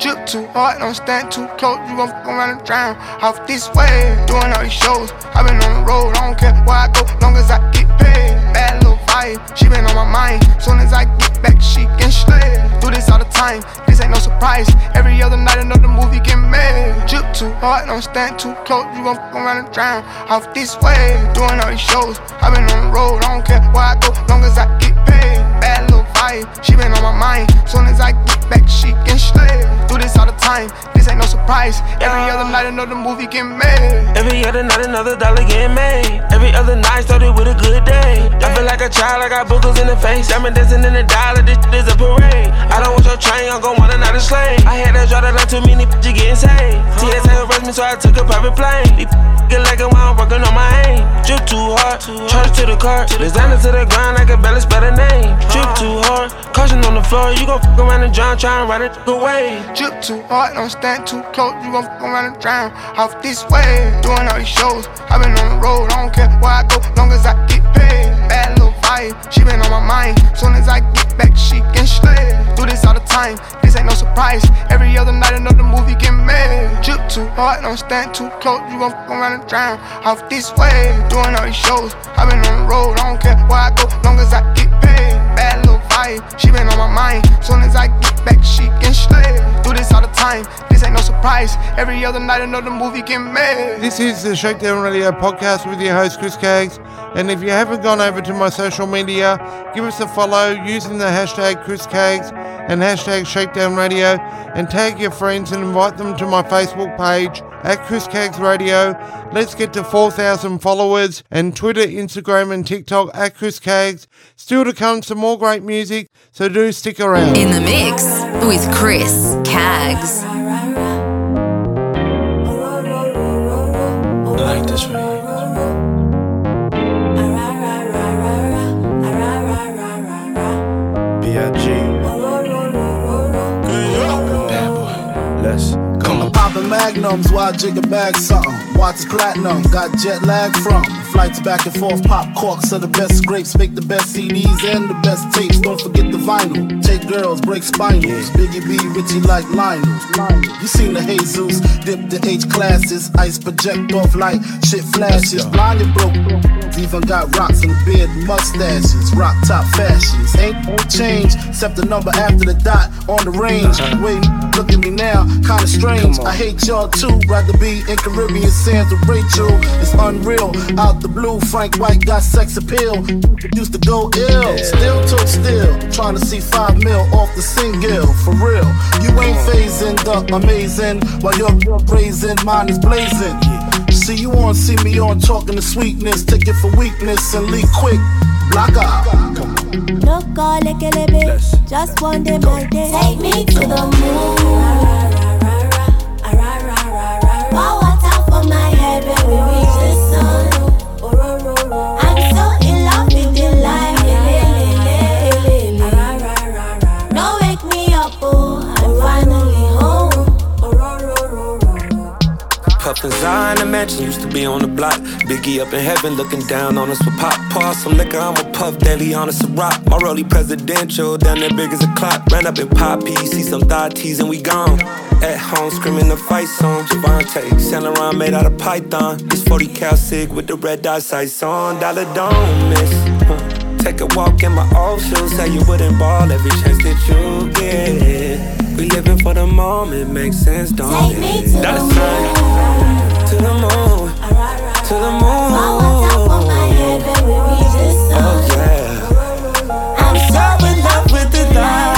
Drip too hard, don't stand too close. You gon' fuck around and drown off this way. Doing all these shows, I been on the road. I don't care where I go, long as I get paid. Bad little vibe, she been on my mind. Soon as I get back, she can slay. Do this all the time, this ain't no surprise. Every other night another movie get made. Drip too hard, don't stand too close. You gon' fuck around and drown off this way. Doing all these shows, I been on the road. I don't care where I go, long as I get paid. Bad little vibe, she been on my mind. Soon as I get back, she can slay. Do this all the time, this ain't no surprise. Every other night another movie get made. Every other night another dollar get made. Every other night started with a good day. I feel like a child, I got boogers in the face. I'm dancing in the dollar, this is a parade. I don't want your train, I'm gon' want another slave. I had that draw that like too many bitches getting saved. T S A arrest me, ocean, so I took a private plane. Be f***ing like I'm working on my aim. Drip too hard, charge to the car. Designer to the ground, I can balance by the name. Drip too hard, caution on the floor. You gon' f*** around and drown, try and ride it away. Drip too hard, don't stand too close. You gon' f*** around and drown, off this way. Doing all these shows, I been on the road. I don't care where I go, long as I get paid. Bad little vibe, she been on my mind. Soon as I get back, she can slay. Do this all the time, this ain't no surprise. Every other night another movie get made. Drip too hard, don't stand too close. You gon' f*** around and drown, off this way. Doing all these shows, I been on the road. I don't care where I go, long as I get paid. Bad little vibe, she been on my mind. Soon as I get back, she can slay. Do this all the time, this ain't no surprise. Every other night another movie get made. This is the Shakedown Radio podcast with your host Chris Caggs. And if you haven't gone over to my social media, give us a follow using the hashtag Chris Caggs and hashtag Shakedown Radio, and tag your friends and invite them to my Facebook page at Chris Caggs Radio. Let's get to four thousand followers, and Twitter, Instagram and TikTok at Chris Caggs. Still to come some more great music, so do stick around. In the mix with Chris Caggs. I like this one. Magnums, why jigger bag something? Watch platinum, got jet lag from flights back and forth, pop corks are the best grapes, make the best C Ds and the best tapes. Don't forget the vinyl, take girls, break spinals. Biggie B, Richie like Lionel. You seen the Jesus, dip the H classes, ice project off like shit flashes. Blind and broke, even got rocks and beard mustaches, rock top fashions. Ain't changed, except the number after the dot on the range. Wait, look at me now, kinda strange. I hate y'all too, rather be in Caribbean sands with Rachel. It's unreal, out the blue, Frank White got sex appeal. Used to go ill, still took still. Trying to see five mil off the single, for real. You ain't phasing the amazing, while you're praising, mine is blazing. See you on, see me on, talking to sweetness. Take it for weakness and leak quick. Block out. No call like a baby, just one day my day. Take me to the moon. Pour water for my head when we reach the sun. I'm so in love with the life. Don't wake me up, oh, I'm finally home. Puffin' Zion, the mansion used to be on the block. Biggie up in heaven looking down on us with pop. Pour some liquor, I'm a puff daily on a Ciroc. My rollie presidential, down there big as a clock. Ran up in Poppy, see some thigh tees and we gone. At home screaming the fight song. Javante, Saint Laurent made out of python. This forty cal sig with the red dot sights on. Dollar don't miss. Huh. Take a walk in my old shoes. How you wouldn't ball every chance that you get. We living for the moment, makes sense, don't it? Take me to the moon. To the moon. To the moon. On my head, baby, we just saw. Oh yeah. I'm so in love with the light.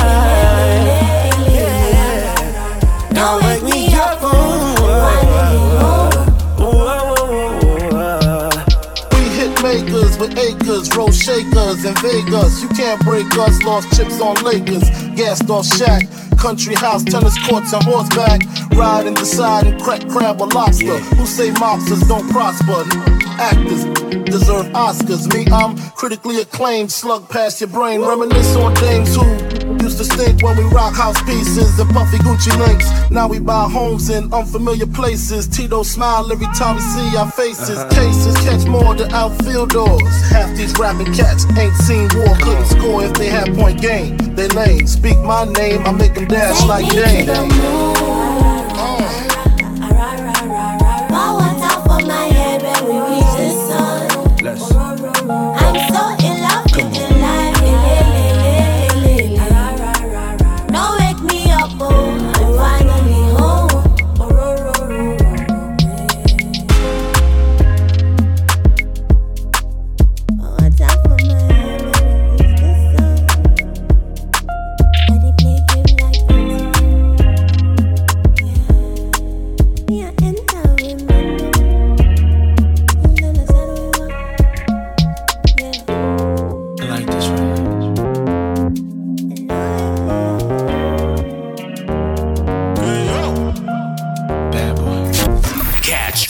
With acres, road shakers in Vegas. You can't break us, lost chips on Lakers. Gassed off shack, country house, tennis courts and horseback. Ride and decide and crack crab or lobster. Yeah. Who say mobsters don't prosper? Actors deserve Oscars. Me, I'm critically acclaimed, slug past your brain. Reminisce on dames who used to stink when we rock house pieces and puffy Gucci links. Now we buy homes in unfamiliar places. Tito smile every time we see our faces. Uh-huh. Cases catch more than outfielders. Half these rapping cats ain't seen war. Couldn't score if they had point game. They lame. Speak my name, I make them dash take like Dame. Pour one out for my head when we reach the sun. I'm so in love with you.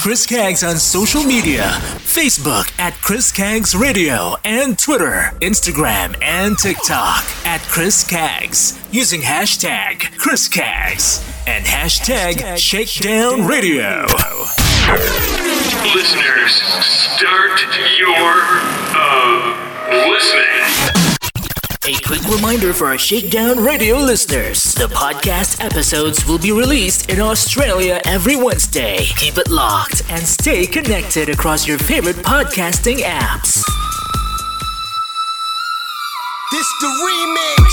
Chris Caggs on social media. Facebook at Chris Caggs Radio and Twitter, Instagram, and TikTok at Chris Caggs using hashtag Chris Caggs and hashtag, hashtag Shakedown Radio. Listeners, start your uh, listening. A quick reminder for our Shakedown Radio listeners. The podcast episodes will be released in Australia every Wednesday. Keep it locked and stay connected across your favorite podcasting apps. This the remix.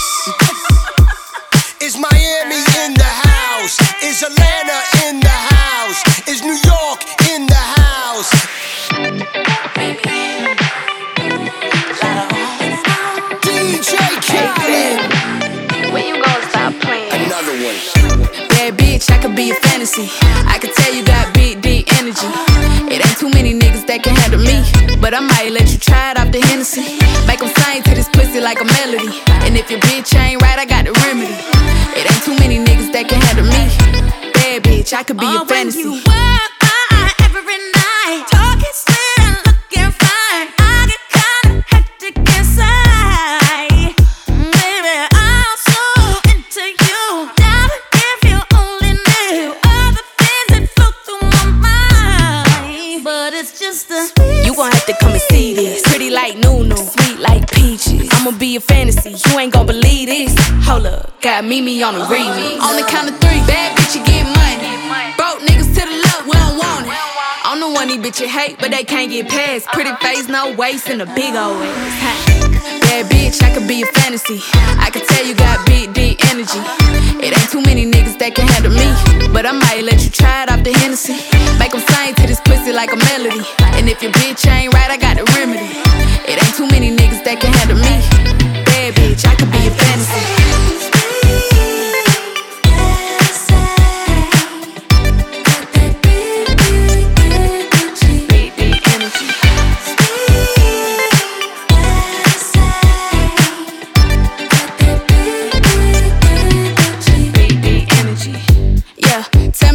Is Miami in the house? Is Atlanta in the house? Is New York in the house? When you gonna stop playing? Another one. Bad bitch, I could be a fantasy. I could tell you got big, deep energy. It ain't too many niggas that can handle me, but I might let you try it off the Hennessy. Make them sing to this pussy like a melody. And if your bitch ain't right, I got the remedy. It ain't too many niggas that can handle me. Bad bitch, I could be oh, a fantasy. When you walk by every night, talking sweet and looking fine, I get kinda hectic inside. You gon' have to come and see this. Pretty like Nunu, sweet like peaches. I'ma be a fantasy, you ain't gon' believe this. Hold up, got Mimi on the remix. On the count of three, bad bitch, you get money. Broke niggas to the left, we don't want it. I'm the one these bitches hate, but they can't get past. Pretty face, no waist, and a big old ass. Bad bitch, I could be a fantasy. I could tell you got big, deep energy. It ain't too many niggas that can handle me, but I might let you try it off the Hennessy. Make them sing to this pussy like a melody. And if your bitch ain't right, I got the remedy. It ain't too many niggas that can handle me. Bad bitch, I could be a fantasy.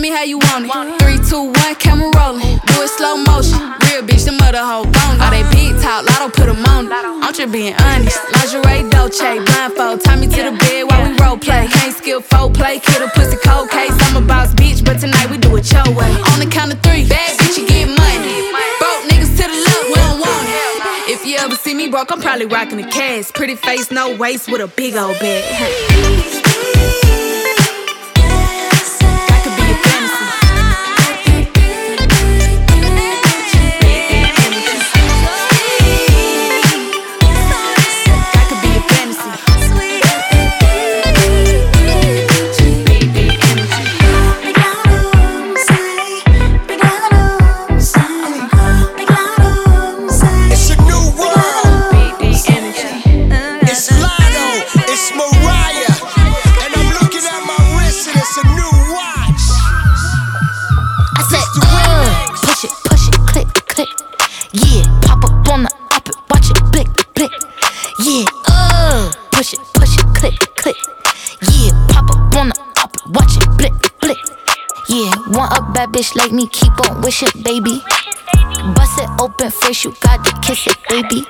How you want it? Three, two, one, camera rolling. Do it slow motion. Real bitch, the mother hoe bone. All they big talk, lotto put them on it. I'm just being honest. Lingerie, Dolce, blindfold. Tie me to the bed while we role play. Can't skill four play, kill a pussy cold case. I'm a boss bitch, but tonight we do it your way. On the count of three, bad bitch, you get money. Broke niggas to the left, we don't want it. If you ever see me broke, I'm probably rocking a cast. Pretty face, no waist, with a big old bag. Bad bitch like me, keep on wishing, baby. Bust it open first, you got to kiss it, baby.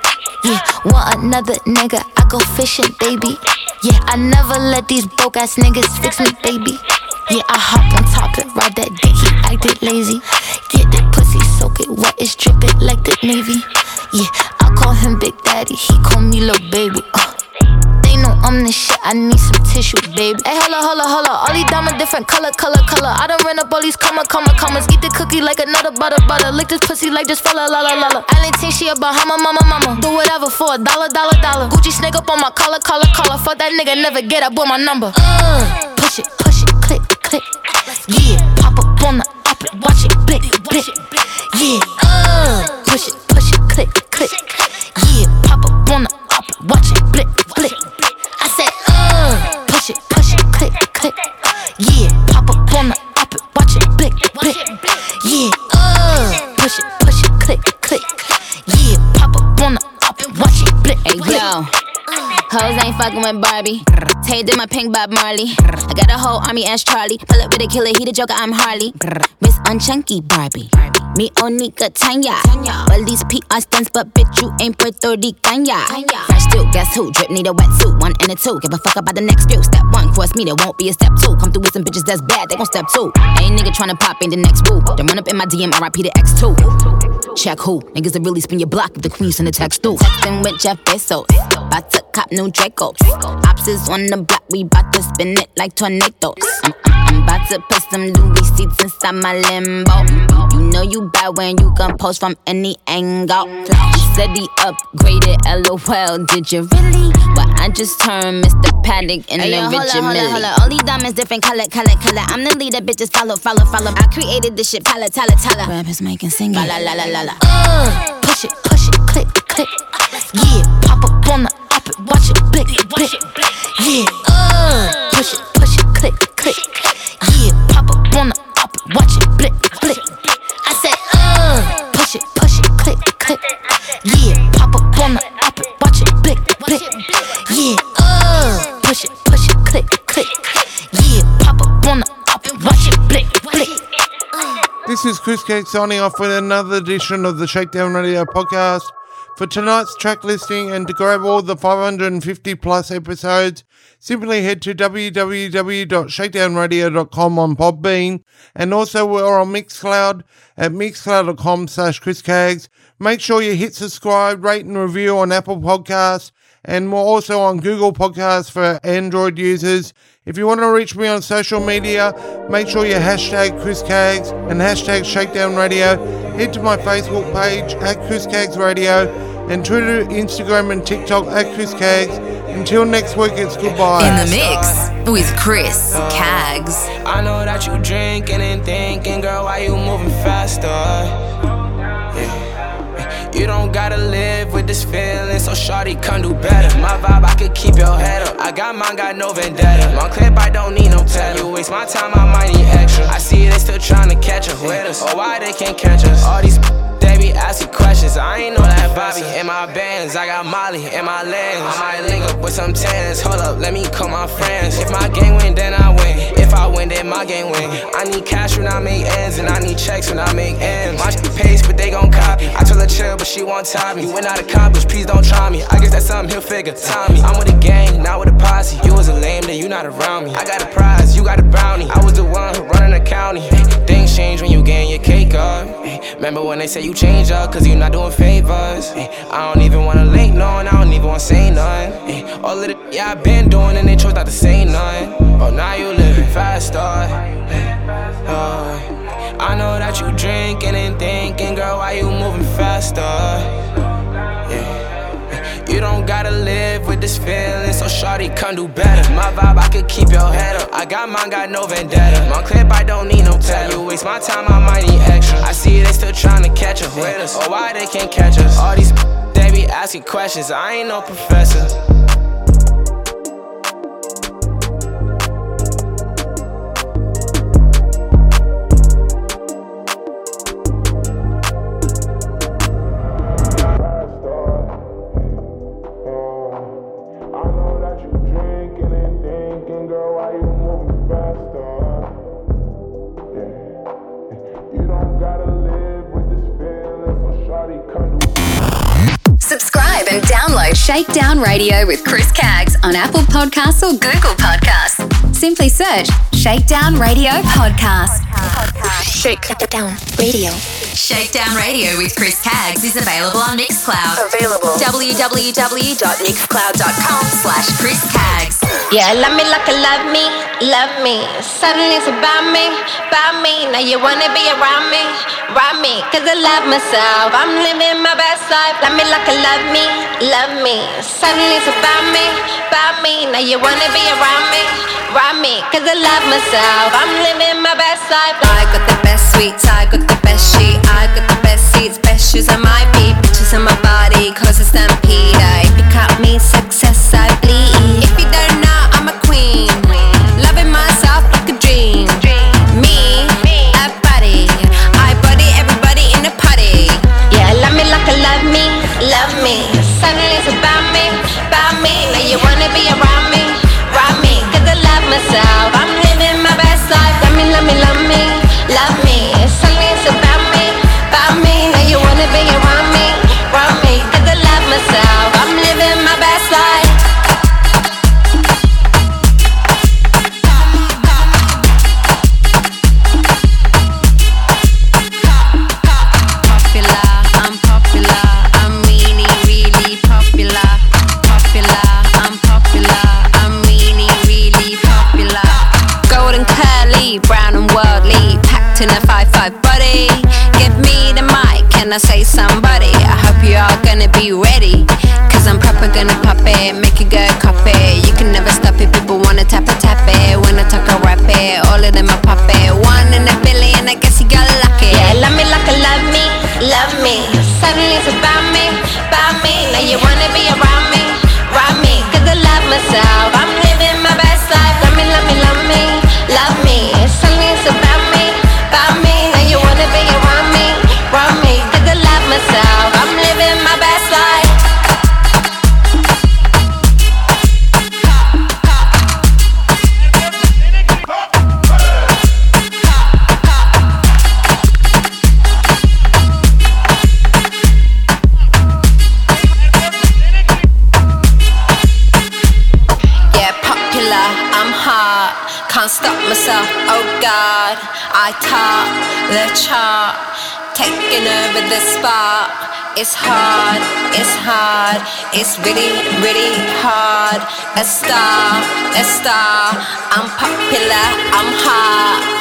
Yeah, want another nigga, I go fishing, baby. Yeah, I never let these broke ass niggas fix me, baby. Yeah, I hop on top and ride that dick, he acted lazy. Get that pussy, soak it wet, it's dripping like the Navy. Yeah, I call him Big Daddy, he call me Lil Baby. Uh. I'm the shit, I need some tissue, baby. Hey, holla, holla, holla. All these diamonds different color, color, color. I done ran up all these comma, comma, commas. Eat the cookie like another butter, butter. Lick this pussy like this fella, la, la, la, la. Allentine, she a Bahama, mama, mama. Do whatever for a dollar, dollar, dollar. Gucci snake up on my collar, collar, collar. Fuck that nigga, never get up with my number. Uh, push it, push it, click, click. Yeah, pop up on the up it, watch it, blick, blick. Yeah, uh, push it, push it, click, click. Yeah, pop up on the up it, watch it, blick, blick. I said, uh, push it, push it, click, click. Yeah, pop up on the up it, watch it, blick, blick. Yeah, uh, push it, push it, click, click. Yeah, pop up on the up it, watch it, blick, blick. Hey, yo, hoes ain't fucking with Barbie. Tay did my pink Bob Marley. I got a whole army ass Charlie. Pull up with a killer, he the Joker, I'm Harley. Wrist unchunky Barbie. Me only Tanya. All these P R stunts, but bitch, you ain't Puerto Rican, yeah. Fresh still, guess who? Drip need a wetsuit, one and a two. Give a fuck about the next few. Step one, cross me, there won't be a step two. Come through with some bitches that's bad, they gon' step two. Ain't nigga tryna pop, ain't the next boo. Then run up in my D M, R I P to X two. Check who? Niggas that really spin your block if the queen send a text through. Texting with Jeff Bezos. About to cop new Draco. Ops is on the block, we bout to spin it like tornadoes. I'm, I'm, I'm about to put some Louis seats inside my limbo. You know you bad when you gon' post from any angle. You said he upgraded, LOL, did you really? But I just turned Mister Paddock and then Richard Millie. Hold up, all these diamonds different color, color, color. I'm the leader, bitches follow, follow, follow. I created this shit, tala, tala, tala. Grab his mic and sing it. La, la, la, la, la. Uh, push it, push it, click, click. Yeah, pop up on the op it, watch it, blick, blick. Yeah, uh, push it, push it, click, click. Yeah, pop up on the op it, watch it, blick, blick. I said, uh, push it, push it, click, click. Yeah, pop up on the op it, watch it, blick, blick. Yeah, uh, push it, push it, click, click. Yeah, pop up on the op it, watch it, blick, blick. This is Chris Caggs signing off with another edition of the Shakedown Radio podcast. For tonight's track listing and to grab all the five hundred fifty plus episodes, simply head to w w w dot shakedown radio dot com on Podbean, and also we're on Mixcloud at mixcloud dot com slash Chris Caggs. Make sure you hit subscribe, rate and review on Apple Podcasts, and we're also on Google Podcasts for Android users. If you want to reach me on social media, make sure you hashtag Chris Caggs and hashtag Shakedown Radio. Head to my Facebook page at Chris Caggs Radio and Twitter, Instagram and TikTok at Chris Caggs. Until next week, it's goodbye. In the mix with Chris Caggs. I know that you drinking and thinking, girl, why you moving faster? Yeah. You don't gotta live with this feeling, so shawty come do better. My vibe, I could keep your head up. I got mine, got no vendetta. My clip, I don't need no tether. You waste my time, I might need extra. I see they still tryna catch us with us. Oh, why they can't catch us? All these they be asking questions. I ain't know that Bobby. In my bands, I got Molly. In my lens, I might link up with some tans. Hold up, let me call my friends. If my gang win, then I win. If I win, then my gang win. I need cash when I make ends, and I need checks when I make ends. My shit pays, but they gon' copy. I told her chill, but she won't tie me. You went out of college, please don't try me. I guess that's something he'll figure. Tommy, I'm with a gang, not with a posse. You was a lame, then you not around me. I got a prize, you got a bounty. I was the one who running the county. Things change when you gain your cake up. Remember when they say you change up, cause you not doing favors. I don't even wanna link none, I don't even wanna say none. All of the yeah I been doing, and they chose not to say none. Oh, now you living faster. Oh, I know that you drinking and thinking, girl, why you moving faster? Yeah. You don't gotta live with this feeling, so shawty come do better. My vibe, I could keep your head up. I got mine, got no vendetta. My clip, I don't need no tether. You waste my time, I might need extra. I see they still tryna catch us with us. Oh, why they can't catch us? All these they be asking questions. I ain't no professor. Subscribe and download Shakedown Radio with Chris Caggs on Apple Podcasts or Google Podcasts. Simply search Shakedown Radio Podcast. Shakedown Radio. Shakedown Radio with Chris Caggs is available on Mixcloud. Available. w w w dot mixcloud dot com slash Chris Caggs. Yeah, love me like you love me, love me. Suddenly it's about me, about me. Now you wanna be around me, around me. Cause I love myself, I'm living my best life. Love me like you love me, love me. Suddenly it's about me, about me. Now you wanna be around me, around me. Cause I love myself, I'm living my best life. I got the best sweets, I got the best sheet. I got the best seats, best shoes on my feet. Bitches on my body, cause it's stampede. If you cut me, success I bleed. If you don't know, I'm a queen. Loving myself like a dream. Me, a body. I body everybody in a party. Yeah, love me like I love me, love me. Suddenly it's about me, about me. Now you wanna be around me, around me. Cause I love myself, I'm living my best life. Love me, love me, love me, love me. Suddenly it's about me. I say somebody, I hope you all gonna be ready, cause I'm proper gonna pop it, make it good copy. You can never stop it, people wanna tap it, tap it. When I talk I rap it, all of them I pop it. One in a billion, I guess you got lucky. Yeah, love me like I love me, love me. Suddenly it's about me, about me. Now you wanna be around me, around me. Cause I love myself, I'm living my best life. Love me, love me, love me, love me. Suddenly it's about me, about me. Now you wanna be around me, around me. Cause I love myself, I'm living my best life. Stop myself, oh God, I top the chart, taking over the spot. It's hard, it's hard, it's really, really hard. A star, a star, I'm popular, I'm hot.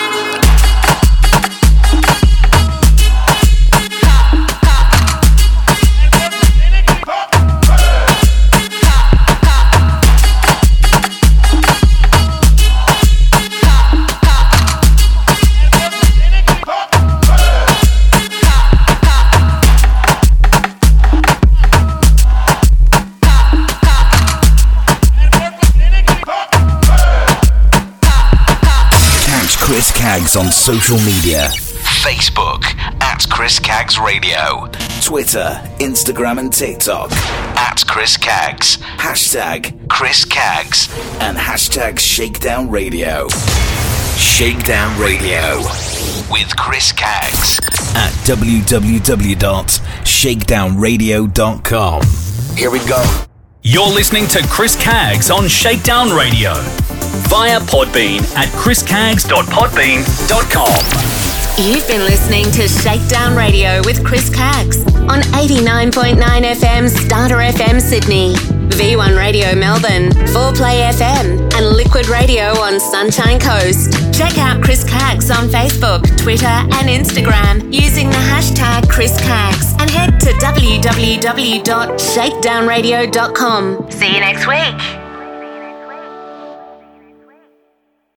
Chris Caggs on social media. Facebook at Chris Caggs Radio. Twitter, Instagram and TikTok at Chris Caggs. Hashtag Chris Caggs and hashtag Shakedown Radio. Shakedown Radio with Chris Caggs at w w w dot shakedown radio dot com. Here we go. You're listening to Chris Caggs on Shakedown Radio via Podbean at chris caggs dot podbean dot com. You've been listening to Shakedown Radio with Chris Caggs on eighty-nine point nine F M Starter F M Sydney, V one Radio Melbourne, four play F M and Liquid Radio on Sunshine Coast. Check out Chris Caggs on Facebook, Twitter and Instagram using the hashtag Chris Caggs and head to w w w dot shakedown radio dot com. See you next week.